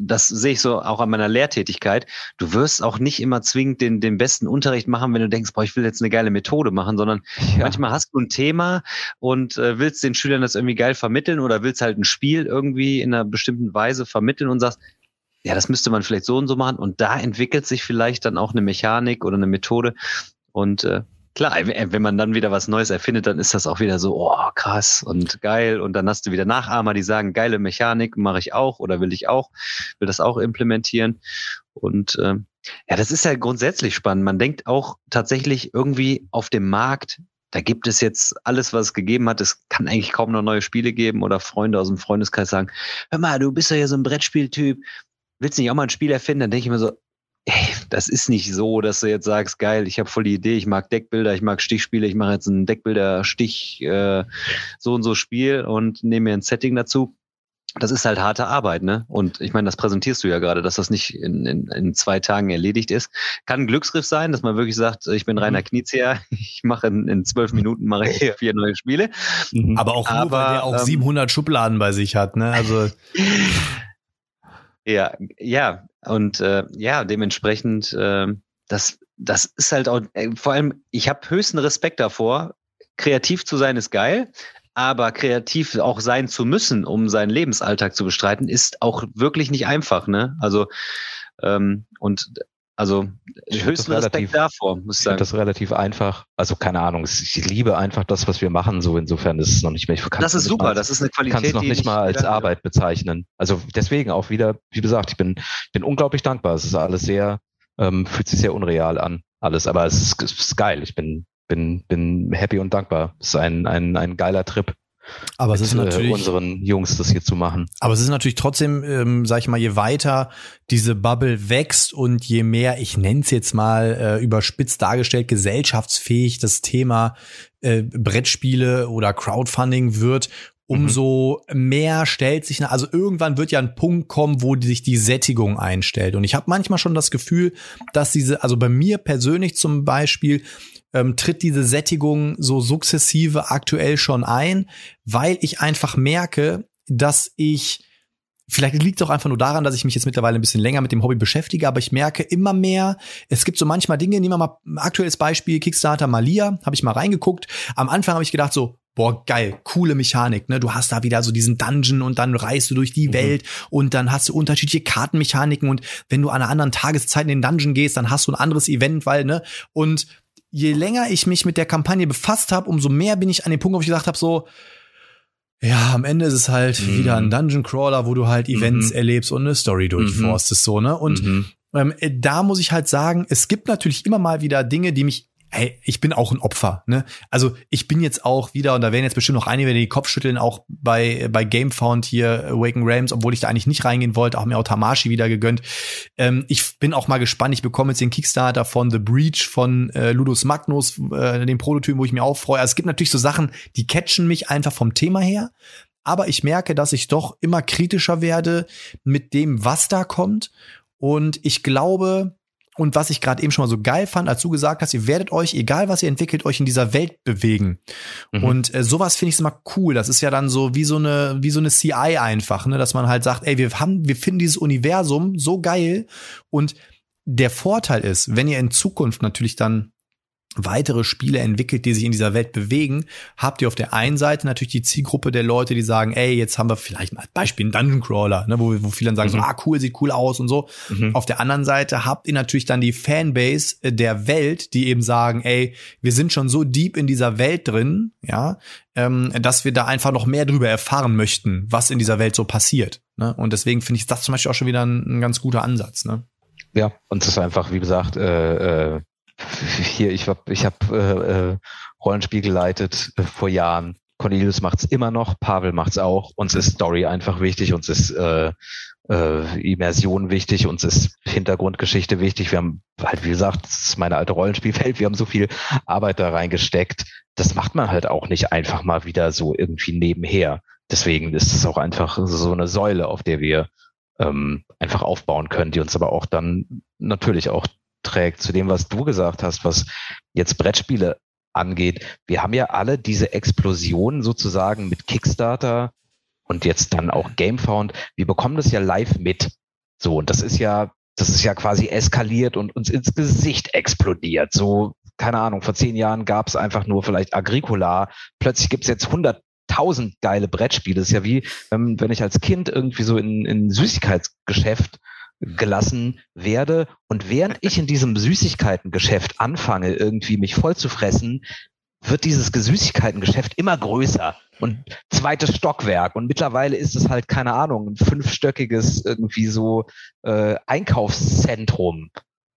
das sehe ich so auch an meiner Lehrtätigkeit, du wirst auch nicht immer zwingend den, den besten Unterricht machen, wenn du denkst, boah, ich will jetzt eine geile Methode machen, sondern ja. manchmal hast du ein Thema und äh, willst den Schülern das irgendwie geil vermitteln oder willst halt ein Spiel irgendwie in einer bestimmten Weise vermitteln und sagst, ja, das müsste man vielleicht so und so machen, und da entwickelt sich vielleicht dann auch eine Mechanik oder eine Methode. Und äh, klar, wenn man dann wieder was Neues erfindet, dann ist das auch wieder so, oh, krass und geil. Und dann hast du wieder Nachahmer, die sagen, geile Mechanik, mache ich auch oder will ich auch, will das auch implementieren. Und äh, ja, das ist ja grundsätzlich spannend. Man denkt auch tatsächlich irgendwie auf dem Markt, da gibt es jetzt alles, was es gegeben hat. Es kann eigentlich kaum noch neue Spiele geben, oder Freunde aus dem Freundeskreis sagen, hör mal, du bist ja hier so ein Brettspieltyp, willst du nicht auch mal ein Spiel erfinden? Dann denke ich mir so, ey, das ist nicht so, dass du jetzt sagst, geil, ich habe voll die Idee, ich mag Deckbilder, ich mag Stichspiele, ich mache jetzt ein Deckbilder-Stich, äh, so und so Spiel und nehme mir ein Setting dazu. Das ist halt harte Arbeit, ne? Und ich meine, das präsentierst du ja gerade, dass das nicht in, in, in zwei Tagen erledigt ist. Kann ein Glücksgriff sein, dass man wirklich sagt, ich bin Reiner Knizia, ich mache in, in zwölf Minuten mache ich vier neue Spiele. Mhm. Aber auch nur, Aber, weil der auch ähm, siebenhundert Schubladen bei sich hat, ne? Also ja, ja. Und äh, ja, dementsprechend, äh, das, das ist halt auch, äh, vor allem, ich habe höchsten Respekt davor, kreativ zu sein ist geil, aber kreativ auch sein zu müssen, um seinen Lebensalltag zu bestreiten, ist auch wirklich nicht einfach, ne? Also, ähm, und also höchsten Respekt davor, muss ich sagen. Das relativ einfach, also keine Ahnung, ich liebe einfach das, was wir machen, so insofern ist es noch nicht mehr. Das ist super, das ist eine Qualität, die ich kann es noch nicht mal als Arbeit bezeichnen. Also deswegen auch wieder, wie gesagt, ich bin, bin unglaublich dankbar. Es ist alles sehr, ähm, fühlt sich sehr unreal an, alles, aber es ist, es ist geil. Ich bin, bin, bin happy und dankbar. Es ist ein, ein, ein geiler Trip. Aber es ist natürlich, unseren Jungs das hier zu machen. Aber es ist natürlich trotzdem, ähm, sag ich mal, je weiter diese Bubble wächst und je mehr, ich nenne es jetzt mal äh, überspitzt dargestellt, gesellschaftsfähig das Thema äh, Brettspiele oder Crowdfunding wird, umso mhm. mehr stellt sich, eine, also irgendwann wird ja ein Punkt kommen, wo die, sich die Sättigung einstellt. Und ich habe manchmal schon das Gefühl, dass diese, also bei mir persönlich zum Beispiel, Ähm, tritt diese Sättigung so sukzessive aktuell schon ein, weil ich einfach merke, dass ich, vielleicht liegt es auch einfach nur daran, dass ich mich jetzt mittlerweile ein bisschen länger mit dem Hobby beschäftige, aber ich merke immer mehr, es gibt so manchmal Dinge, nehmen wir mal ein aktuelles Beispiel, Kickstarter Malia, habe ich mal reingeguckt. Am Anfang habe ich gedacht so, boah, geil, coole Mechanik, ne? Du hast da wieder so diesen Dungeon und dann reist du durch die mhm. Welt und dann hast du unterschiedliche Kartenmechaniken und wenn du an einer anderen Tageszeit in den Dungeon gehst, dann hast du ein anderes Event, weil, ne? Und je länger ich mich mit der Kampagne befasst habe, umso mehr bin ich an dem Punkt, wo ich gesagt habe, so, ja, am Ende ist es halt mhm. wieder ein Dungeon Crawler, wo du halt Events mhm. erlebst und eine Story durchforstest, mhm. so, ne? Und mhm. ähm, da muss ich halt sagen, es gibt natürlich immer mal wieder Dinge, die mich, hey, ich bin auch ein Opfer, ne? Also ich bin jetzt auch wieder, und da werden jetzt bestimmt noch einige, die den Kopf schütteln, auch bei bei Gamefound hier, Awaken Realms, obwohl ich da eigentlich nicht reingehen wollte, auch mir auch Tamashi wieder gegönnt. Ähm, ich bin auch mal gespannt, ich bekomme jetzt den Kickstarter von The Breach, von äh, Ludus Magnus, äh, den Prototypen, wo ich mich auch freue. Also es gibt natürlich so Sachen, die catchen mich einfach vom Thema her, aber ich merke, dass ich doch immer kritischer werde mit dem, was da kommt, und ich glaube, und was ich gerade eben schon mal so geil fand, als du gesagt hast, ihr werdet euch, egal was ihr entwickelt, euch in dieser Welt bewegen. Mhm. Und äh, sowas finde ich immer cool. Das ist ja dann so wie so eine, wie so eine C I einfach, ne, dass man halt sagt, ey, wir haben, wir finden dieses Universum so geil. Und der Vorteil ist, wenn ihr in Zukunft natürlich dann weitere Spiele entwickelt, die sich in dieser Welt bewegen, habt ihr auf der einen Seite natürlich die Zielgruppe der Leute, die sagen, ey, jetzt haben wir vielleicht als Beispiel einen Dungeon Crawler, ne, wo, wo viele dann sagen, mhm. so, ah, cool, sieht cool aus und so. Mhm. Auf der anderen Seite habt ihr natürlich dann die Fanbase der Welt, die eben sagen, ey, wir sind schon so deep in dieser Welt drin, ja, ähm, dass wir da einfach noch mehr drüber erfahren möchten, was in dieser Welt so passiert. Ne? Und deswegen finde ich das zum Beispiel auch schon wieder ein, ein ganz guter Ansatz. Ne? Ja, und das ist einfach, wie gesagt, äh, äh hier, ich habe ich hab, äh, Rollenspiel geleitet äh, vor Jahren. Cornelius macht's immer noch, Pavel macht's auch. Uns ist Story einfach wichtig, uns ist äh, äh, Immersion wichtig, uns ist Hintergrundgeschichte wichtig. Wir haben halt, wie gesagt, das ist meine alte Rollenspielwelt, wir haben so viel Arbeit da reingesteckt. Das macht man halt auch nicht einfach mal wieder so irgendwie nebenher. Deswegen ist es auch einfach so eine Säule, auf der wir ähm, einfach aufbauen können, die uns aber auch dann natürlich auch trägt, zu dem, was du gesagt hast, was jetzt Brettspiele angeht. Wir haben ja alle diese Explosion sozusagen mit Kickstarter und jetzt dann auch Gamefound. Wir bekommen das ja live mit. So, und das ist ja, das ist ja quasi eskaliert und uns ins Gesicht explodiert. So, keine Ahnung, vor zehn Jahren gab es einfach nur vielleicht Agricola. Plötzlich gibt es jetzt hunderttausend geile Brettspiele. Das ist ja wie, wenn ich als Kind irgendwie so in ein Süßigkeitsgeschäft gelassen werde und während ich in diesem Süßigkeitengeschäft anfange, irgendwie mich voll zu fressen, wird dieses Süßigkeitengeschäft immer größer und zweites Stockwerk und mittlerweile ist es halt, keine Ahnung, ein fünfstöckiges irgendwie so äh, Einkaufszentrum.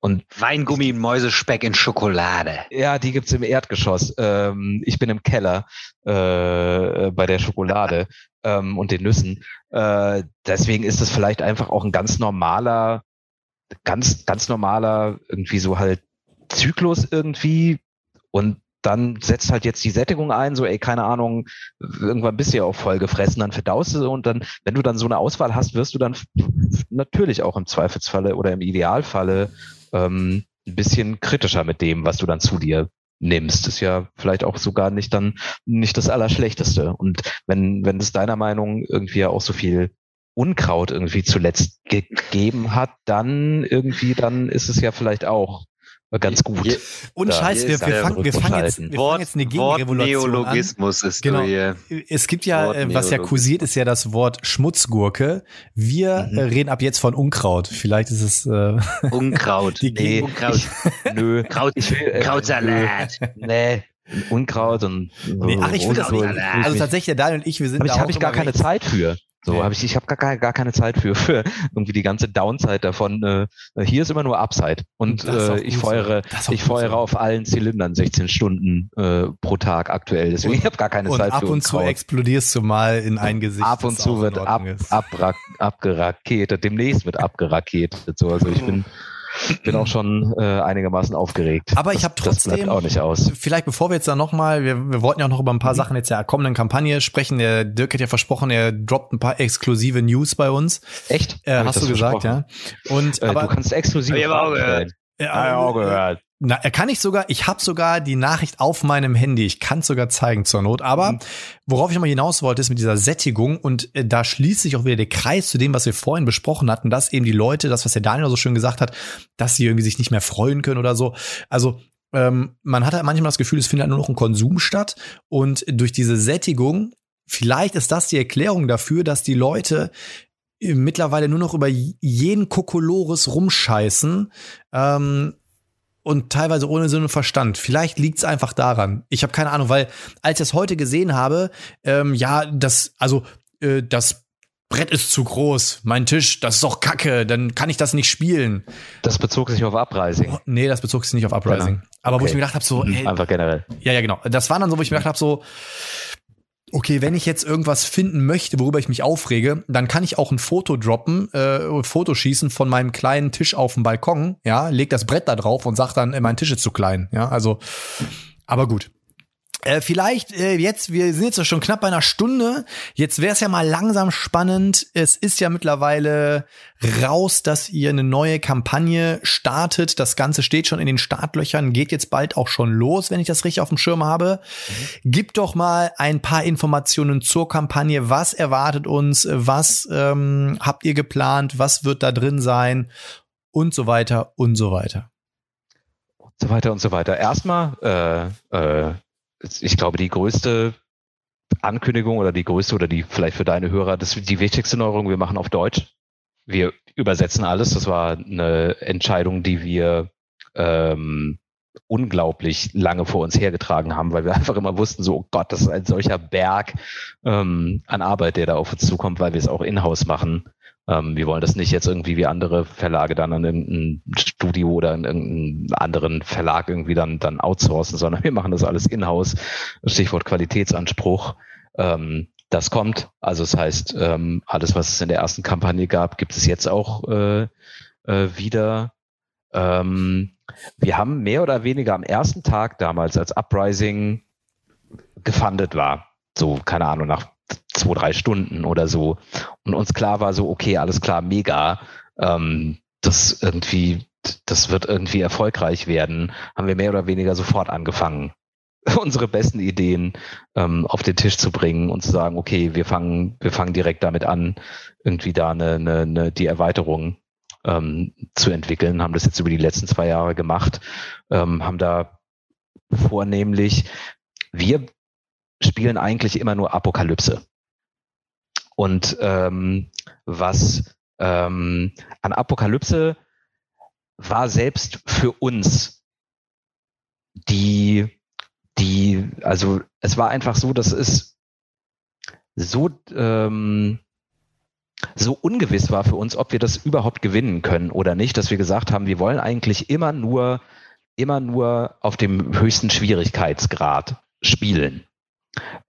Und Weingummi, Mäusespeck in Schokolade. Ja, die gibt's im Erdgeschoss. Ähm, ich bin im Keller äh, bei der Schokolade ähm, und den Nüssen. Äh, deswegen ist es vielleicht einfach auch ein ganz normaler, ganz ganz normaler irgendwie so halt Zyklus irgendwie. Und dann setzt halt jetzt die Sättigung ein, so ey, keine Ahnung, irgendwann bist du ja auch voll gefressen, dann verdaust du und dann, wenn du dann so eine Auswahl hast, wirst du dann natürlich auch im Zweifelsfalle oder im Idealfalle ähm, ein bisschen kritischer mit dem, was du dann zu dir nimmst. Ist ja vielleicht auch sogar nicht dann nicht das Allerschlechteste. Und wenn wenn es deiner Meinung irgendwie ja auch so viel Unkraut irgendwie zuletzt gegeben hat, dann irgendwie, dann ist es ja vielleicht auch ganz gut. Und Scheiß, wir, wir, fangen, wir, fangen jetzt, wir Wort, fangen jetzt eine Gegenrevolution Neologismus an. Ist genau. Hier. Es gibt ja, äh, was ja kursiert, ist ja das Wort Schmutzgurke. Wir mhm. reden ab jetzt von Unkraut. Vielleicht ist es äh, Unkraut. Die nee, Unkraut. Nö. Kraut, ich will, äh, Krautsalat. Nee. Unkraut und nee, ach, ich will das nicht. Also tatsächlich, der Daniel und ich, wir sind da auch. Habe ich gar keine Zeit für. So habe ich, ich habe gar, gar keine Zeit für, für irgendwie die ganze Downside davon. Äh, hier ist immer nur Upside und äh, ich feuere, ich feuere auf allen Zylindern sechzehn Stunden äh, pro Tag aktuell. Deswegen ich habe gar keine Zeit für. Und ab und zu explodierst du mal in ein Gesicht. Ab und zu wird ab, ab, abgeraketet, demnächst wird abgeraketet. So, also ich bin bin auch schon äh, einigermaßen aufgeregt. Aber ich habe trotzdem, das bleibt auch nicht aus. Vielleicht bevor wir jetzt da nochmal, wir, wir wollten ja auch noch über ein paar mhm. Sachen jetzt der kommenden Kampagne sprechen. Der Dirk hat ja versprochen, er droppt ein paar exklusive News bei uns. Echt? Äh, hast du gesagt, ja. Und äh, aber, du kannst exklusiv. Ich habe auch gehört. Ja, hab ich auch gehört. Na, er kann ich sogar, ich habe sogar die Nachricht auf meinem Handy, ich kann es sogar zeigen zur Not, aber mhm. worauf ich mal hinaus wollte, ist mit dieser Sättigung und äh, da schließt sich auch wieder der Kreis zu dem, was wir vorhin besprochen hatten, dass eben die Leute, das, was der Daniel so schön gesagt hat, dass sie irgendwie sich nicht mehr freuen können oder so, also ähm, man hat halt manchmal das Gefühl, es findet halt nur noch ein Konsum statt und durch diese Sättigung, vielleicht ist das die Erklärung dafür, dass die Leute äh, mittlerweile nur noch über jeden Kokolores rumscheißen, ähm, und teilweise ohne Sinn und Verstand. Vielleicht liegt's einfach daran. Ich habe keine Ahnung, weil als ich das heute gesehen habe, ähm, ja, das, also äh, das Brett ist zu groß, mein Tisch, das ist doch Kacke, dann kann ich das nicht spielen. Das bezog sich auf Uprising. Oh, nee, das bezog sich nicht auf Uprising. Genau. Aber okay. Wo ich mir gedacht habe, so ey, einfach generell. Ja, ja, genau. Das war dann so, wo ich mir gedacht habe, so okay, wenn ich jetzt irgendwas finden möchte, worüber ich mich aufrege, dann kann ich auch ein Foto droppen, äh, Foto schießen von meinem kleinen Tisch auf dem Balkon, ja, leg das Brett da drauf und sag dann, mein Tisch ist zu klein, ja, also, aber gut. Äh, vielleicht äh, jetzt, wir sind jetzt schon knapp bei einer Stunde, jetzt wäre es ja mal langsam spannend, es ist ja mittlerweile raus, dass ihr eine neue Kampagne startet, das Ganze steht schon in den Startlöchern, geht jetzt bald auch schon los, wenn ich das richtig auf dem Schirm habe. Mhm. Gib doch mal ein paar Informationen zur Kampagne, was erwartet uns, was ähm, habt ihr geplant, was wird da drin sein und so weiter und so weiter. so weiter und so weiter. Erstmal, äh, äh, ich glaube, die größte Ankündigung oder die größte oder die vielleicht für deine Hörer, das ist die wichtigste Neuerung, wir machen auf Deutsch. Wir übersetzen alles. Das war eine Entscheidung, die wir ähm, unglaublich lange vor uns hergetragen haben, weil wir einfach immer wussten, so, oh Gott, das ist ein solcher Berg ähm, an Arbeit, der da auf uns zukommt, weil wir es auch in-house machen. Ähm, wir wollen das nicht jetzt irgendwie wie andere Verlage dann an irgendein Studio oder an irgendeinen anderen Verlag irgendwie dann, dann outsourcen, sondern wir machen das alles in-house. Stichwort Qualitätsanspruch. Ähm, das kommt. Also das heißt, ähm, alles, was es in der ersten Kampagne gab, gibt es jetzt auch äh, äh, wieder. Ähm, wir haben mehr oder weniger am ersten Tag damals, als Uprising gefundet war, so, keine Ahnung, nach zwei, drei Stunden oder so, und uns klar war so, okay, alles klar, mega, ähm, das irgendwie, das wird irgendwie erfolgreich werden, haben wir mehr oder weniger sofort angefangen, unsere besten Ideen ähm, auf den Tisch zu bringen und zu sagen, okay, wir fangen, wir fangen direkt damit an, irgendwie da eine, eine, eine die Erweiterung Ähm, zu entwickeln, haben das jetzt über die letzten zwei Jahre gemacht, ähm, haben da vornehmlich, wir spielen eigentlich immer nur Apokalypse. Und ähm, was ähm, an Apokalypse war selbst für uns die, die, also es war einfach so, das ist so, ähm, so ungewiss war für uns, ob wir das überhaupt gewinnen können oder nicht, dass wir gesagt haben, wir wollen eigentlich immer nur, immer nur auf dem höchsten Schwierigkeitsgrad spielen.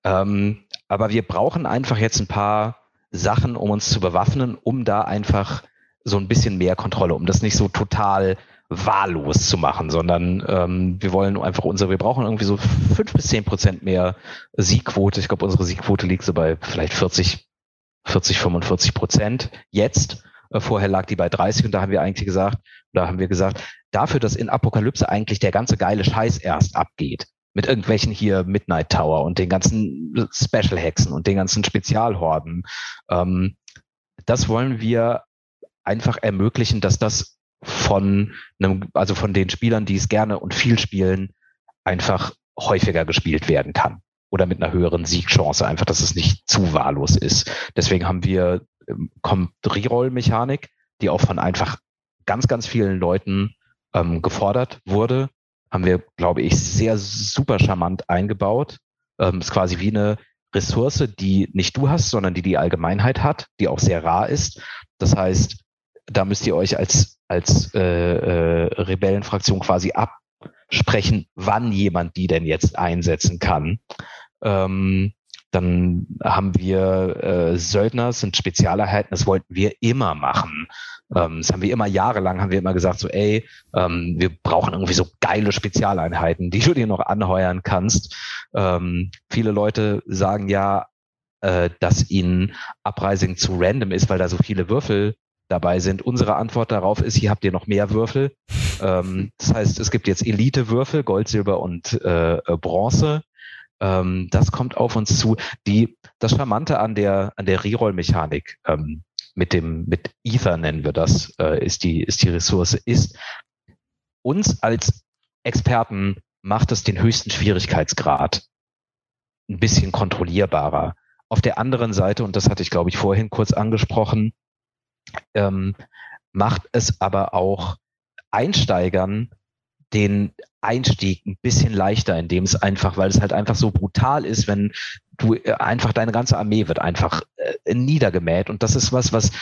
Ähm, aber wir brauchen einfach jetzt ein paar Sachen, um uns zu bewaffnen, um da einfach so ein bisschen mehr Kontrolle, um das nicht so total wahllos zu machen, sondern ähm, wir wollen einfach unsere, wir brauchen irgendwie so fünf bis zehn Prozent mehr Siegquote. Ich glaube, unsere Siegquote liegt so bei vielleicht vierzig, fünfundvierzig Prozent jetzt. Äh, vorher lag die bei dreißig und da haben wir eigentlich gesagt, da haben wir gesagt, dafür, dass in Apokalypse eigentlich der ganze geile Scheiß erst abgeht, mit irgendwelchen hier Midnight Tower und den ganzen Special-Hexen und den ganzen Spezialhorden, ähm, das wollen wir einfach ermöglichen, dass das von einem, also von den Spielern, die es gerne und viel spielen, einfach häufiger gespielt werden kann. Oder mit einer höheren Siegchance, einfach, dass es nicht zu wahllos ist. Deswegen haben wir, kommt Reroll-Mechanik, die auch von einfach ganz, ganz vielen Leuten ähm, gefordert wurde, haben wir, glaube ich, sehr super charmant eingebaut. Ähm, ist quasi wie eine Ressource, die nicht du hast, sondern die die Allgemeinheit hat, die auch sehr rar ist. Das heißt, da müsst ihr euch als, als äh, äh, Rebellenfraktion quasi absprechen, wann jemand die denn jetzt einsetzen kann. Ähm, dann haben wir äh, Söldner, sind Spezialeinheiten, das wollten wir immer machen. Ähm, das haben wir immer jahrelang, haben wir immer gesagt, so ey, ähm, wir brauchen irgendwie so geile Spezialeinheiten, die du dir noch anheuern kannst. Ähm, viele Leute sagen ja, äh, dass ihnen Uprising zu random ist, weil da so viele Würfel dabei sind. Unsere Antwort darauf ist, hier habt ihr noch mehr Würfel. Ähm, das heißt, es gibt jetzt Elite-Würfel, Gold, Silber und äh, Bronze. Ähm, das kommt auf uns zu. Die, das Charmante an der, an der Reroll-Mechanik, ähm, mit dem, mit Ether nennen wir das, äh, ist die, ist die Ressource, ist, uns als Experten macht es den höchsten Schwierigkeitsgrad ein bisschen kontrollierbarer. Auf der anderen Seite, und das hatte ich, glaube ich, vorhin kurz angesprochen, ähm, macht es aber auch Einsteigern den Einstieg ein bisschen leichter, indem es einfach, weil es halt einfach so brutal ist, wenn du einfach, deine ganze Armee wird einfach äh, niedergemäht, und das ist was, was,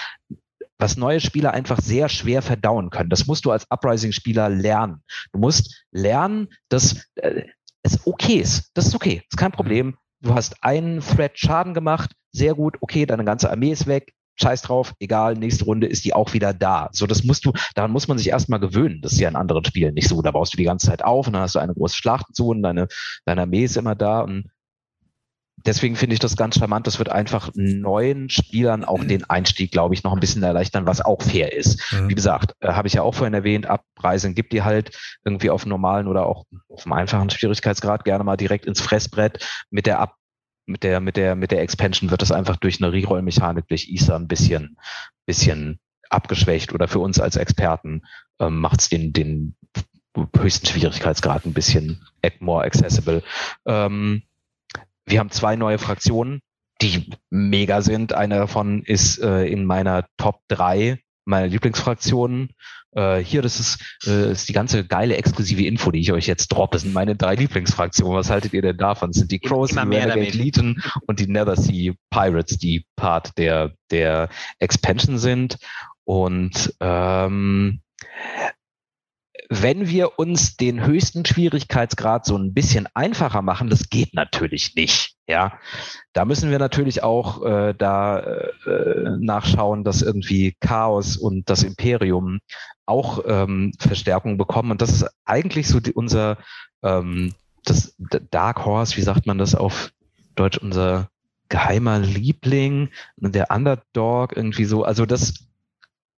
was neue Spieler einfach sehr schwer verdauen können. Das musst du als Uprising-Spieler lernen. Du musst lernen, dass äh, es okay ist. Das ist okay, das ist kein Problem. Du hast einen Threat Schaden gemacht, sehr gut, okay, deine ganze Armee ist weg, scheiß drauf, egal, nächste Runde ist die auch wieder da. So, das musst du, daran muss man sich erstmal gewöhnen. Das ist ja in anderen Spielen nicht so. Da baust du die ganze Zeit auf und dann hast du eine große Schlacht und so und deine, deine Armee ist immer da. Und deswegen finde ich das ganz charmant. Das wird einfach neuen Spielern auch den Einstieg, glaube ich, noch ein bisschen erleichtern, was auch fair ist. Mhm. Wie gesagt, äh, habe ich ja auch vorhin erwähnt, Uprising gibt die halt irgendwie auf normalen oder auch auf einem einfachen Schwierigkeitsgrad gerne mal direkt ins Fressbrett. Mit der Up Mit der, mit der, mit der Expansion wird das einfach durch eine Reroll-Mechanik, durch I S A ein bisschen, bisschen abgeschwächt, oder für uns als Experten ähm, macht es den, den höchsten Schwierigkeitsgrad ein bisschen more accessible. Ähm, wir haben zwei neue Fraktionen, die mega sind. Eine davon ist äh, in meiner Top drei meiner Lieblingsfraktionen. Äh, hier, das ist, äh, ist die ganze geile exklusive Info, die ich euch jetzt droppe. Das sind meine drei Lieblingsfraktionen. Was haltet ihr denn davon? Das sind die Crows, die Renegade Legion und die Nethersea Pirates, die Part der, der Expansion sind. Und ähm, wenn wir uns den höchsten Schwierigkeitsgrad so ein bisschen einfacher machen, das geht natürlich nicht. Ja, da müssen wir natürlich auch äh, da äh, nachschauen, dass irgendwie Chaos und das Imperium auch ähm, Verstärkung bekommen. Und das ist eigentlich so die, unser ähm, das Dark Horse, wie sagt man das auf Deutsch, unser geheimer Liebling, der Underdog irgendwie so. Also das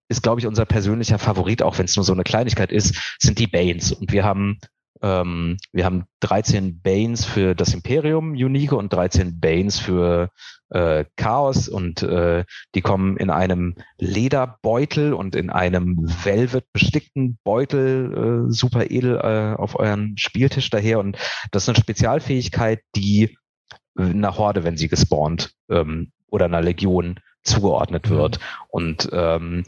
ist, glaube ich, unser persönlicher Favorit, auch wenn es nur so eine Kleinigkeit ist, sind die Banes. Und wir haben ähm, wir haben dreizehn Banes für das Imperium, Unique, und dreizehn Banes für äh, Chaos. Und äh, die kommen in einem Lederbeutel und in einem Velvet-bestickten Beutel äh, super edel äh, auf euren Spieltisch daher. Und das ist eine Spezialfähigkeit, die einer Horde, wenn sie gespawnt ähm, oder einer Legion zugeordnet wird. Und ähm,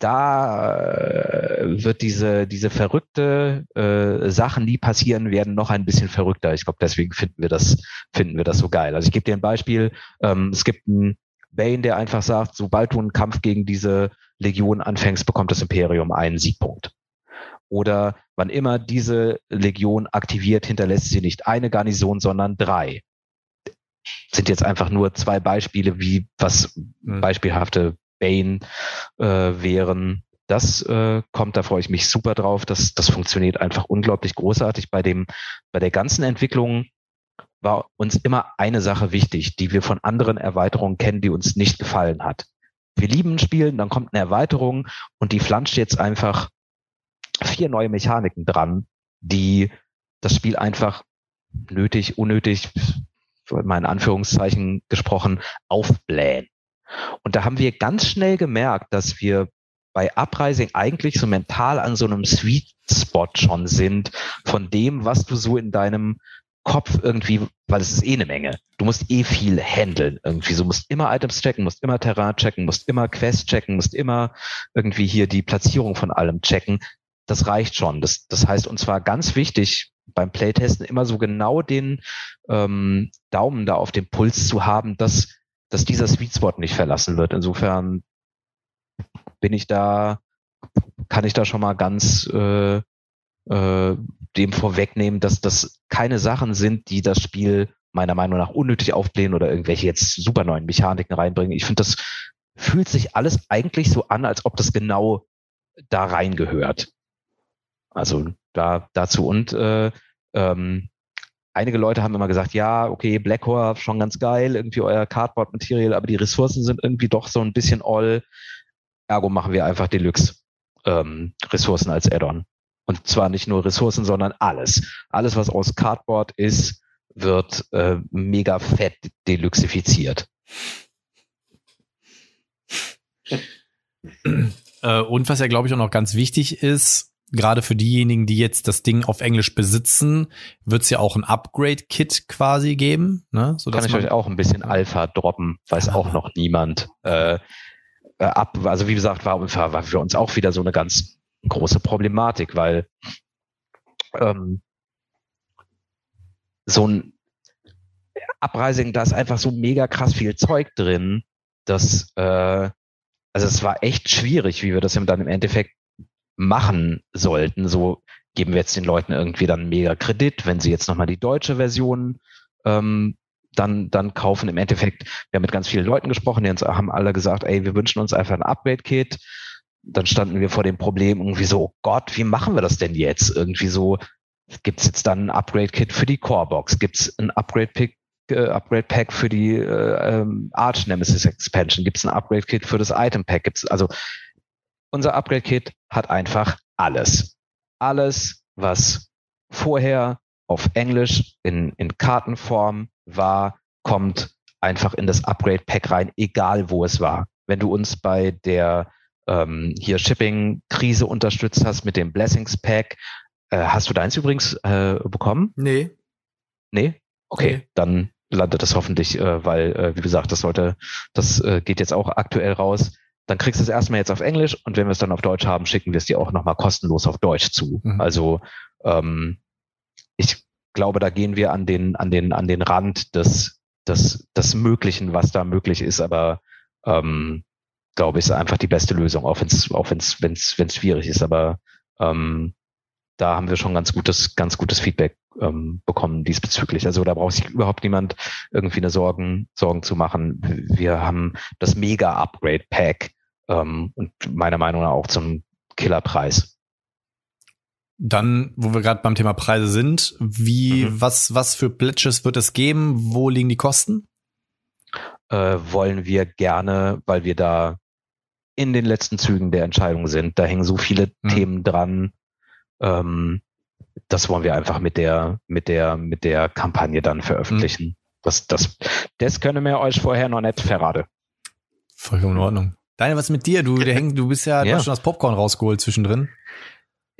da äh, wird diese diese verrückte äh, Sachen, die passieren, werden noch ein bisschen verrückter. Ich glaube, deswegen finden wir das finden wir das so geil. Also ich gebe dir ein Beispiel. Ähm, es gibt einen Bane, der einfach sagt, sobald du einen Kampf gegen diese Legion anfängst, bekommt das Imperium einen Siegpunkt. Oder wann immer diese Legion aktiviert, hinterlässt sie nicht eine Garnison, sondern drei. Sind jetzt einfach nur zwei Beispiele, wie was beispielhafte Bane äh, wären. Das äh, kommt, da freue ich mich super drauf. Das, das funktioniert einfach unglaublich großartig. Bei dem, bei der ganzen Entwicklung war uns immer eine Sache wichtig, die wir von anderen Erweiterungen kennen, die uns nicht gefallen hat. Wir lieben Spielen, dann kommt eine Erweiterung und die flanscht jetzt einfach vier neue Mechaniken dran, die das Spiel einfach nötig, unnötig, mal in Anführungszeichen gesprochen, aufblähen. Und da haben wir ganz schnell gemerkt, dass wir bei Uprising eigentlich so mental an so einem Sweet Spot schon sind von dem, was du so in deinem Kopf irgendwie, weil es ist eh eine Menge. Du musst eh viel handeln irgendwie. Du musst immer Items checken, musst immer Terrain checken, musst immer Quests checken, musst immer irgendwie hier die Platzierung von allem checken. Das reicht schon. Das, das heißt, und zwar ganz wichtig, beim Playtesten immer so genau den ähm, Daumen da auf dem Puls zu haben, dass, dass dieser Sweet Spot nicht verlassen wird. Insofern bin ich da, kann ich da schon mal ganz äh, äh, dem vorwegnehmen, dass das keine Sachen sind, die das Spiel meiner Meinung nach unnötig aufblähen oder irgendwelche jetzt super neuen Mechaniken reinbringen. Ich finde, das fühlt sich alles eigentlich so an, als ob das genau da reingehört. Also da dazu. Und äh, ähm, einige Leute haben immer gesagt, ja, okay, Black Horror schon ganz geil, irgendwie euer Cardboard-Material, aber die Ressourcen sind irgendwie doch so ein bisschen all. Ergo machen wir einfach Deluxe ähm, Ressourcen als Add-on. Und zwar nicht nur Ressourcen, sondern alles. Alles, was aus Cardboard ist, wird äh, mega fett deluxifiziert. Äh, und was ja, glaube ich, auch noch ganz wichtig ist, gerade für diejenigen, die jetzt das Ding auf Englisch besitzen, wird es ja auch ein Upgrade-Kit quasi geben. Ne? So, kann ich euch auch ein bisschen Alpha droppen, weiß auch noch niemand. Äh, ab, also wie gesagt, war, war für uns auch wieder so eine ganz große Problematik, weil ähm, so ein Uprising, da ist einfach so mega krass viel Zeug drin, dass äh, also es war echt schwierig, wie wir das dann im Endeffekt machen sollten. So geben wir jetzt den Leuten irgendwie dann mega Kredit, wenn sie jetzt nochmal die deutsche Version ähm, dann dann kaufen. Im Endeffekt, wir haben mit ganz vielen Leuten gesprochen, die uns haben alle gesagt, ey, wir wünschen uns einfach ein Upgrade-Kit. Dann standen wir vor dem Problem irgendwie so, oh Gott, wie machen wir das denn jetzt? Irgendwie so, gibt's jetzt dann ein Upgrade-Kit für die Core-Box? Gibt's ein Upgrade-Pick Upgrade-Pack für die äh, ähm, Arch-Nemesis-Expansion? Gibt's ein Upgrade-Kit für das Item-Pack? Gibt's also Unser Upgrade-Kit hat einfach alles. Alles, was vorher auf Englisch in, in Kartenform war, kommt einfach in das Upgrade-Pack rein, egal wo es war. Wenn du uns bei der ähm, hier Shipping-Krise unterstützt hast mit dem Blessings-Pack. Äh, hast du deins übrigens äh, bekommen? Nee. Nee? Okay, okay. Dann landet das hoffentlich, äh, weil, äh, wie gesagt, das sollte, das äh, geht jetzt auch aktuell raus. Dann kriegst du es erstmal jetzt auf Englisch und wenn wir es dann auf Deutsch haben, schicken wir es dir auch nochmal kostenlos auf Deutsch zu. Mhm. Also ähm, ich glaube, da gehen wir an den, an den, an den Rand des, des, des Möglichen, was da möglich ist, aber ähm, glaube ich, ist einfach die beste Lösung, auch wenn es, auch wenn es, wenn es, wenn es schwierig ist. Aber ähm, da haben wir schon ganz gutes, ganz gutes Feedback ähm, bekommen diesbezüglich. Also da braucht sich überhaupt niemand irgendwie eine Sorgen, Sorgen zu machen. Wir haben das Mega-Upgrade-Pack ähm, und meiner Meinung nach auch zum Killerpreis. Dann, wo wir gerade beim Thema Preise sind, wie, mhm. was, was für Pledges wird es geben? Wo liegen die Kosten? Äh, wollen wir gerne, weil wir da in den letzten Zügen der Entscheidung sind, da hängen so viele mhm. Themen dran. Ähm, das wollen wir einfach mit der, mit der, mit der Kampagne dann veröffentlichen. Mhm. Das, das, das können wir euch vorher noch nicht verraten. Vollkommen in Ordnung. Daniel, was mit dir? Du, der häng, du bist ja, ja. Du hast schon das Popcorn rausgeholt zwischendrin.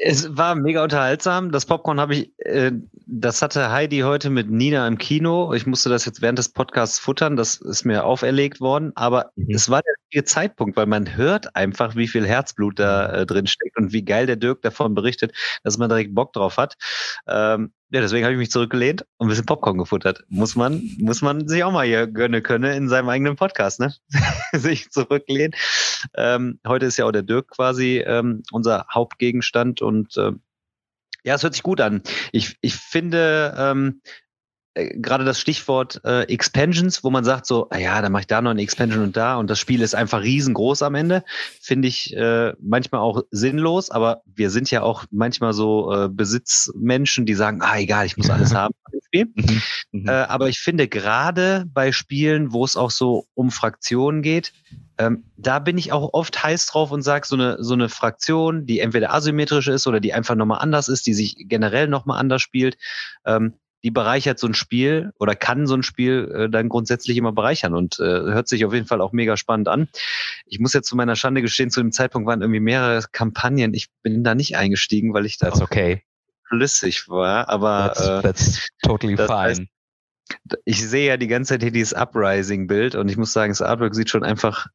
Es war mega unterhaltsam. Das Popcorn habe ich, äh, das hatte Heidi heute mit Nina im Kino. Ich musste das jetzt während des Podcasts futtern. Das ist mir auferlegt worden. Aber mhm. es war der richtige Zeitpunkt, weil man hört einfach, wie viel Herzblut da äh, drin steckt und wie geil der Dirk davon berichtet, dass man direkt Bock drauf hat. Ähm, ja, deswegen habe ich mich zurückgelehnt und ein bisschen Popcorn gefuttert. Muss man, muss man sich auch mal hier gönnen können in seinem eigenen Podcast, ne? Sich zurücklehnen. Ähm, heute ist ja auch der Dirk quasi ähm, unser Hauptgegenstand und äh, ja, es hört sich gut an. Ich, ich finde ähm, äh, gerade das Stichwort äh, Expansions, wo man sagt so, ah ja, dann mache ich da noch eine Expansion und da und das Spiel ist einfach riesengroß am Ende, finde ich äh, manchmal auch sinnlos, aber wir sind ja auch manchmal so äh, Besitzmenschen, die sagen, ah egal, ich muss alles haben. Spiel. Mhm. Äh, aber ich finde gerade bei Spielen, wo es auch so um Fraktionen geht, ähm, da bin ich auch oft heiß drauf und sage, so eine, so eine Fraktion, die entweder asymmetrisch ist oder die einfach nochmal anders ist, die sich generell nochmal anders spielt, ähm, die bereichert so ein Spiel oder kann so ein Spiel äh, dann grundsätzlich immer bereichern und äh, hört sich auf jeden Fall auch mega spannend an. Ich muss jetzt zu meiner Schande gestehen, zu dem Zeitpunkt waren irgendwie mehrere Kampagnen. Ich bin da nicht eingestiegen, weil ich da... That's okay. flüssig war, aber that's, that's totally das fine. Heißt, ich sehe ja die ganze Zeit hier dieses Uprising-Bild und ich muss sagen, das Artwork sieht schon einfach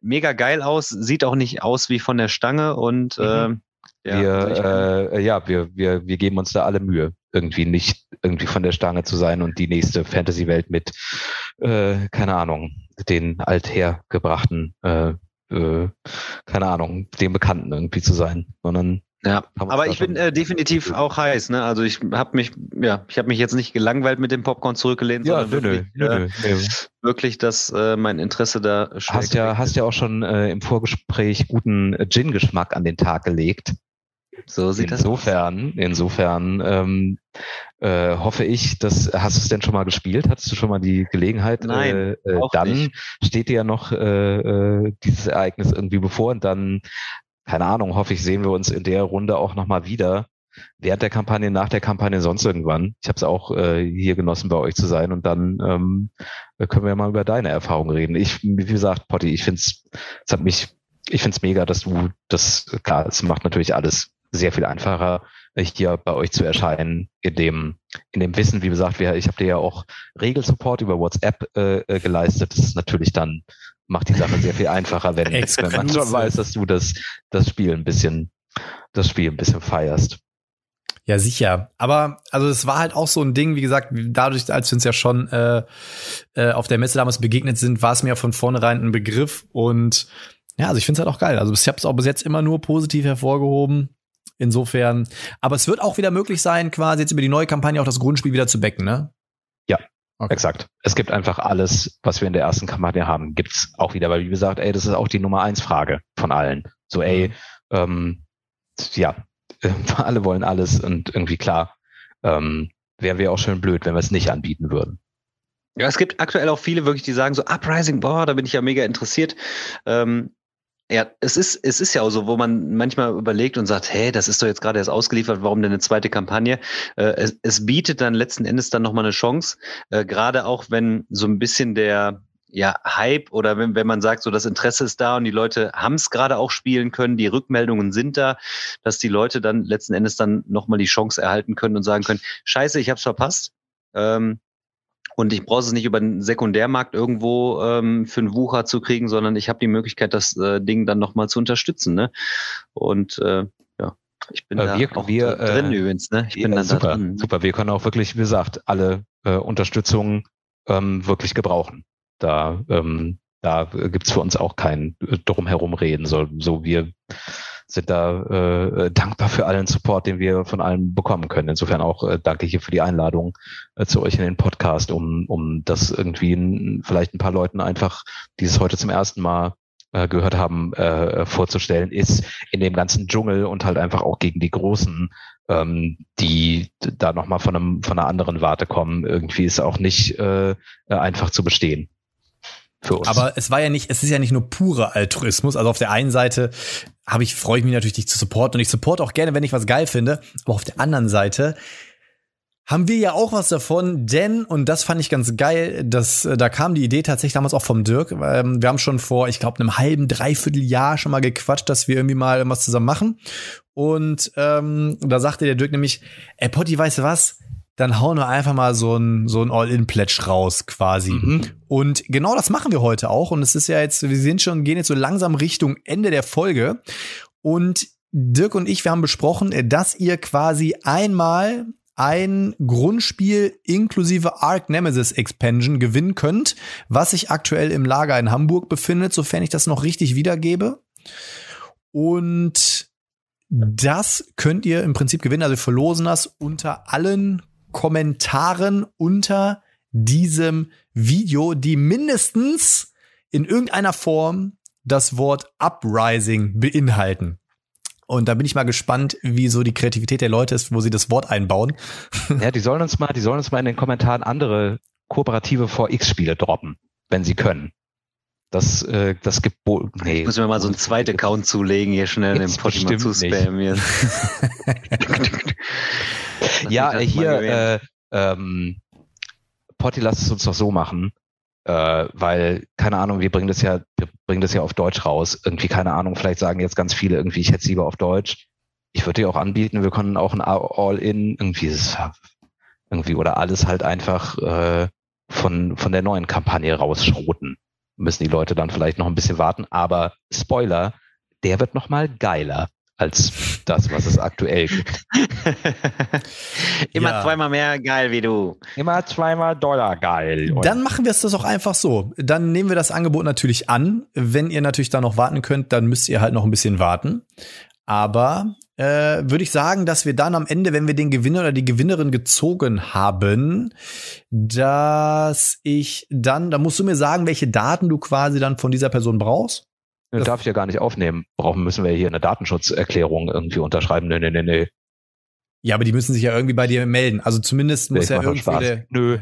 mega geil aus, sieht auch nicht aus wie von der Stange und mhm. äh, ja, wir, äh, ja wir, wir, wir geben uns da alle Mühe, irgendwie nicht irgendwie von der Stange zu sein und die nächste Fantasy-Welt mit äh, keine Ahnung, den althergebrachten äh, äh, keine Ahnung, den Bekannten irgendwie zu sein, sondern ja, aber ich bin äh, definitiv auch heiß, ne? Also ich habe mich, ja, ich habe mich jetzt nicht gelangweilt mit dem Popcorn zurückgelehnt, ja, sondern nö, wirklich, nö, äh, nö. wirklich, dass äh, mein Interesse da schmeckt. Hast ja, hast ja auch schon äh, im Vorgespräch guten Gin-Geschmack an den Tag gelegt. So sieht insofern, das aus. Insofern, ähm, äh, hoffe ich, dass, hast du es denn schon mal gespielt? Hattest du schon mal die Gelegenheit? Nein, äh, äh, auch dann nicht. Steht dir ja noch äh, dieses Ereignis irgendwie bevor und dann keine Ahnung, hoffe ich, sehen wir uns in der Runde auch nochmal wieder. Während der Kampagne, nach der Kampagne, sonst irgendwann. Ich habe es auch äh, hier genossen, bei euch zu sein. Und dann ähm, können wir ja mal über deine Erfahrungen reden. Ich, wie gesagt, Potti, ich finde es, es hat mich, ich finde es mega, dass du das, klar, es macht natürlich alles sehr viel einfacher, hier bei euch zu erscheinen, in dem, in dem Wissen, wie gesagt, wir, ich habe dir ja auch Regelsupport über WhatsApp äh, geleistet. Das ist natürlich dann macht die Sache sehr viel einfacher, wenn, wenn man schon weiß, dass du das, das Spiel ein bisschen, das Spiel ein bisschen feierst. Ja, sicher. Aber, also, es war halt auch so ein Ding, wie gesagt, dadurch, als wir uns ja schon äh, äh, auf der Messe damals begegnet sind, war es mir ja von vornherein ein Begriff. Und ja, also ich finde es halt auch geil. Also ich habe es auch bis jetzt immer nur positiv hervorgehoben. Insofern. Aber es wird auch wieder möglich sein, quasi jetzt über die neue Kampagne auch das Grundspiel wieder zu backen, ne? Ja. Okay. Exakt. Es gibt einfach alles, was wir in der ersten Kampagne haben, gibt's auch wieder. Weil wie gesagt, ey, das ist auch die Nummer eins Frage von allen. So, ey, ähm, ja, äh, alle wollen alles und irgendwie klar, ähm, wären wir auch schön blöd, wenn wir es nicht anbieten würden. Ja, es gibt aktuell auch viele wirklich, die sagen so, Uprising, boah, da bin ich ja mega interessiert. Ähm, ja, es ist, es ist ja auch so, wo man manchmal überlegt und sagt, hey, das ist doch jetzt gerade erst ausgeliefert, warum denn eine zweite Kampagne? Äh, es, es bietet dann letzten Endes dann nochmal eine Chance, äh, gerade auch wenn so ein bisschen der, ja, Hype oder wenn, wenn man sagt, so das Interesse ist da und die Leute haben es gerade auch spielen können, die Rückmeldungen sind da, dass die Leute dann letzten Endes dann nochmal die Chance erhalten können und sagen können, scheiße, ich hab's verpasst. Ähm, Und ich brauche es nicht über den Sekundärmarkt irgendwo ähm, für einen Wucher zu kriegen, sondern ich habe die Möglichkeit, das äh, Ding dann nochmal zu unterstützen. Ne? Und äh, ja, ich bin äh, da wir, auch wir, drin äh, übrigens. Ne? Ich äh, bin dann super, da drin. Super, wir können auch wirklich, wie gesagt, alle äh, Unterstützung ähm, wirklich gebrauchen. Da, ähm, da gibt's für uns auch kein äh, Drumherumreden. So, so wir sind da äh, dankbar für allen Support, den wir von allen bekommen können. Insofern auch äh, danke hier für die Einladung äh, zu euch in den Podcast, um um das irgendwie in, vielleicht ein paar Leuten einfach, die es heute zum ersten Mal äh, gehört haben, äh, vorzustellen, ist in dem ganzen Dschungel und halt einfach auch gegen die Großen, ähm, die da nochmal von einem von einer anderen Warte kommen. Irgendwie ist auch nicht äh, einfach zu bestehen. Für uns. Aber es war ja nicht, es ist ja nicht nur purer Altruismus. Also auf der einen Seite habe ich, freue ich mich natürlich, dich zu supporten und ich supporte auch gerne, wenn ich was geil finde. Aber auf der anderen Seite haben wir ja auch was davon, denn, und das fand ich ganz geil, dass da kam die Idee tatsächlich damals auch vom Dirk. Wir haben schon vor, ich glaube, einem halben, dreiviertel Jahr schon mal gequatscht, dass wir irgendwie mal was zusammen machen. Und ähm, da sagte der Dirk nämlich, ey Potti, weißt du was? Dann hauen wir einfach mal so ein, so ein All-In-Pledge raus quasi. Mhm. Und genau das machen wir heute auch. Und es ist ja jetzt, wir sind schon, gehen jetzt so langsam Richtung Ende der Folge. Und Dirk und ich, wir haben besprochen, dass ihr quasi einmal ein Grundspiel inklusive Arc Nemesis Expansion gewinnen könnt, was sich aktuell im Lager in Hamburg befindet, sofern ich das noch richtig wiedergebe. Und das könnt ihr im Prinzip gewinnen. Also wir verlosen das unter allen Kommentaren unter diesem Video, die mindestens in irgendeiner Form das Wort Uprising beinhalten. Und da bin ich mal gespannt, wie so die Kreativität der Leute ist, wo sie das Wort einbauen. Ja, die sollen uns mal, die sollen uns mal in den Kommentaren andere kooperative vier X Spiele droppen, wenn sie können. Das, äh, das gibt, Bo- nee. Müssen wir mal so einen zweiten Account zulegen, hier schnell den Potti mal zu spammen. Ja, hier, äh, ähm, Potti, lass es uns doch so machen, äh, weil, keine Ahnung, wir bringen das ja, wir bringen das ja auf Deutsch raus. Irgendwie, keine Ahnung, vielleicht sagen jetzt ganz viele irgendwie, ich hätte es lieber auf Deutsch. Ich würde dir auch anbieten, wir können auch ein All-In, irgendwie, ist, irgendwie, oder alles halt einfach, äh, von, von der neuen Kampagne rausschroten. Müssen die Leute dann vielleicht noch ein bisschen warten. Aber Spoiler, der wird noch mal geiler als das, was es aktuell gibt. Immer ja. zweimal mehr geil wie du. Immer zweimal Dollar geil. Oder? Dann machen wir es das auch einfach so. Dann nehmen wir das Angebot natürlich an. Wenn ihr natürlich da noch warten könnt, dann müsst ihr halt noch ein bisschen warten. Aber äh, würde ich sagen, dass wir dann am Ende, wenn wir den Gewinner oder die Gewinnerin gezogen haben, dass ich dann, da musst du mir sagen, welche Daten du quasi dann von dieser Person brauchst. Das darf ich ja gar nicht aufnehmen. Brauchen müssen wir hier eine Datenschutzerklärung irgendwie unterschreiben. Nee, nee, nee, nee. Ja, aber die müssen sich ja irgendwie bei dir melden. Also zumindest muss ich ja irgendwie der... Nö,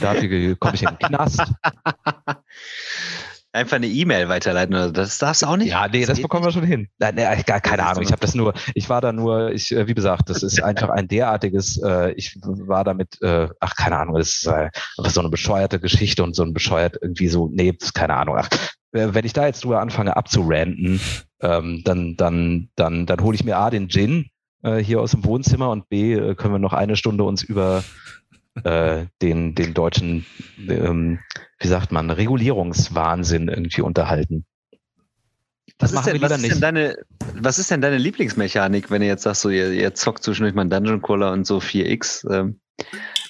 dafür komme ich in den Knast. Einfach eine E-Mail weiterleiten oder das darfst du auch nicht. Ja, nee, das bekommen wir schon hin. Nein, nee, gar keine Ahnung. Ich habe das nur, ich war da nur, ich, wie gesagt, das ist einfach ein derartiges, äh, ich war damit, äh, ach, keine Ahnung, das ist äh, so eine bescheuerte Geschichte und so ein bescheuert irgendwie so, nee, keine Ahnung. Ach, wenn ich da jetzt drüber anfange abzuranten, ähm, dann, dann, dann, dann hole ich mir A, den Gin äh, hier aus dem Wohnzimmer und B, äh, können wir noch eine Stunde uns über äh, den, den deutschen, ähm, wie sagt man, Regulierungswahnsinn irgendwie unterhalten. Das was machen denn, wir was nicht. Denn deine, was ist denn deine Lieblingsmechanik, wenn du jetzt sagst, so, ihr, ihr zockt zwischendurch mal einen Dungeon Crawler und so vier X? Ähm,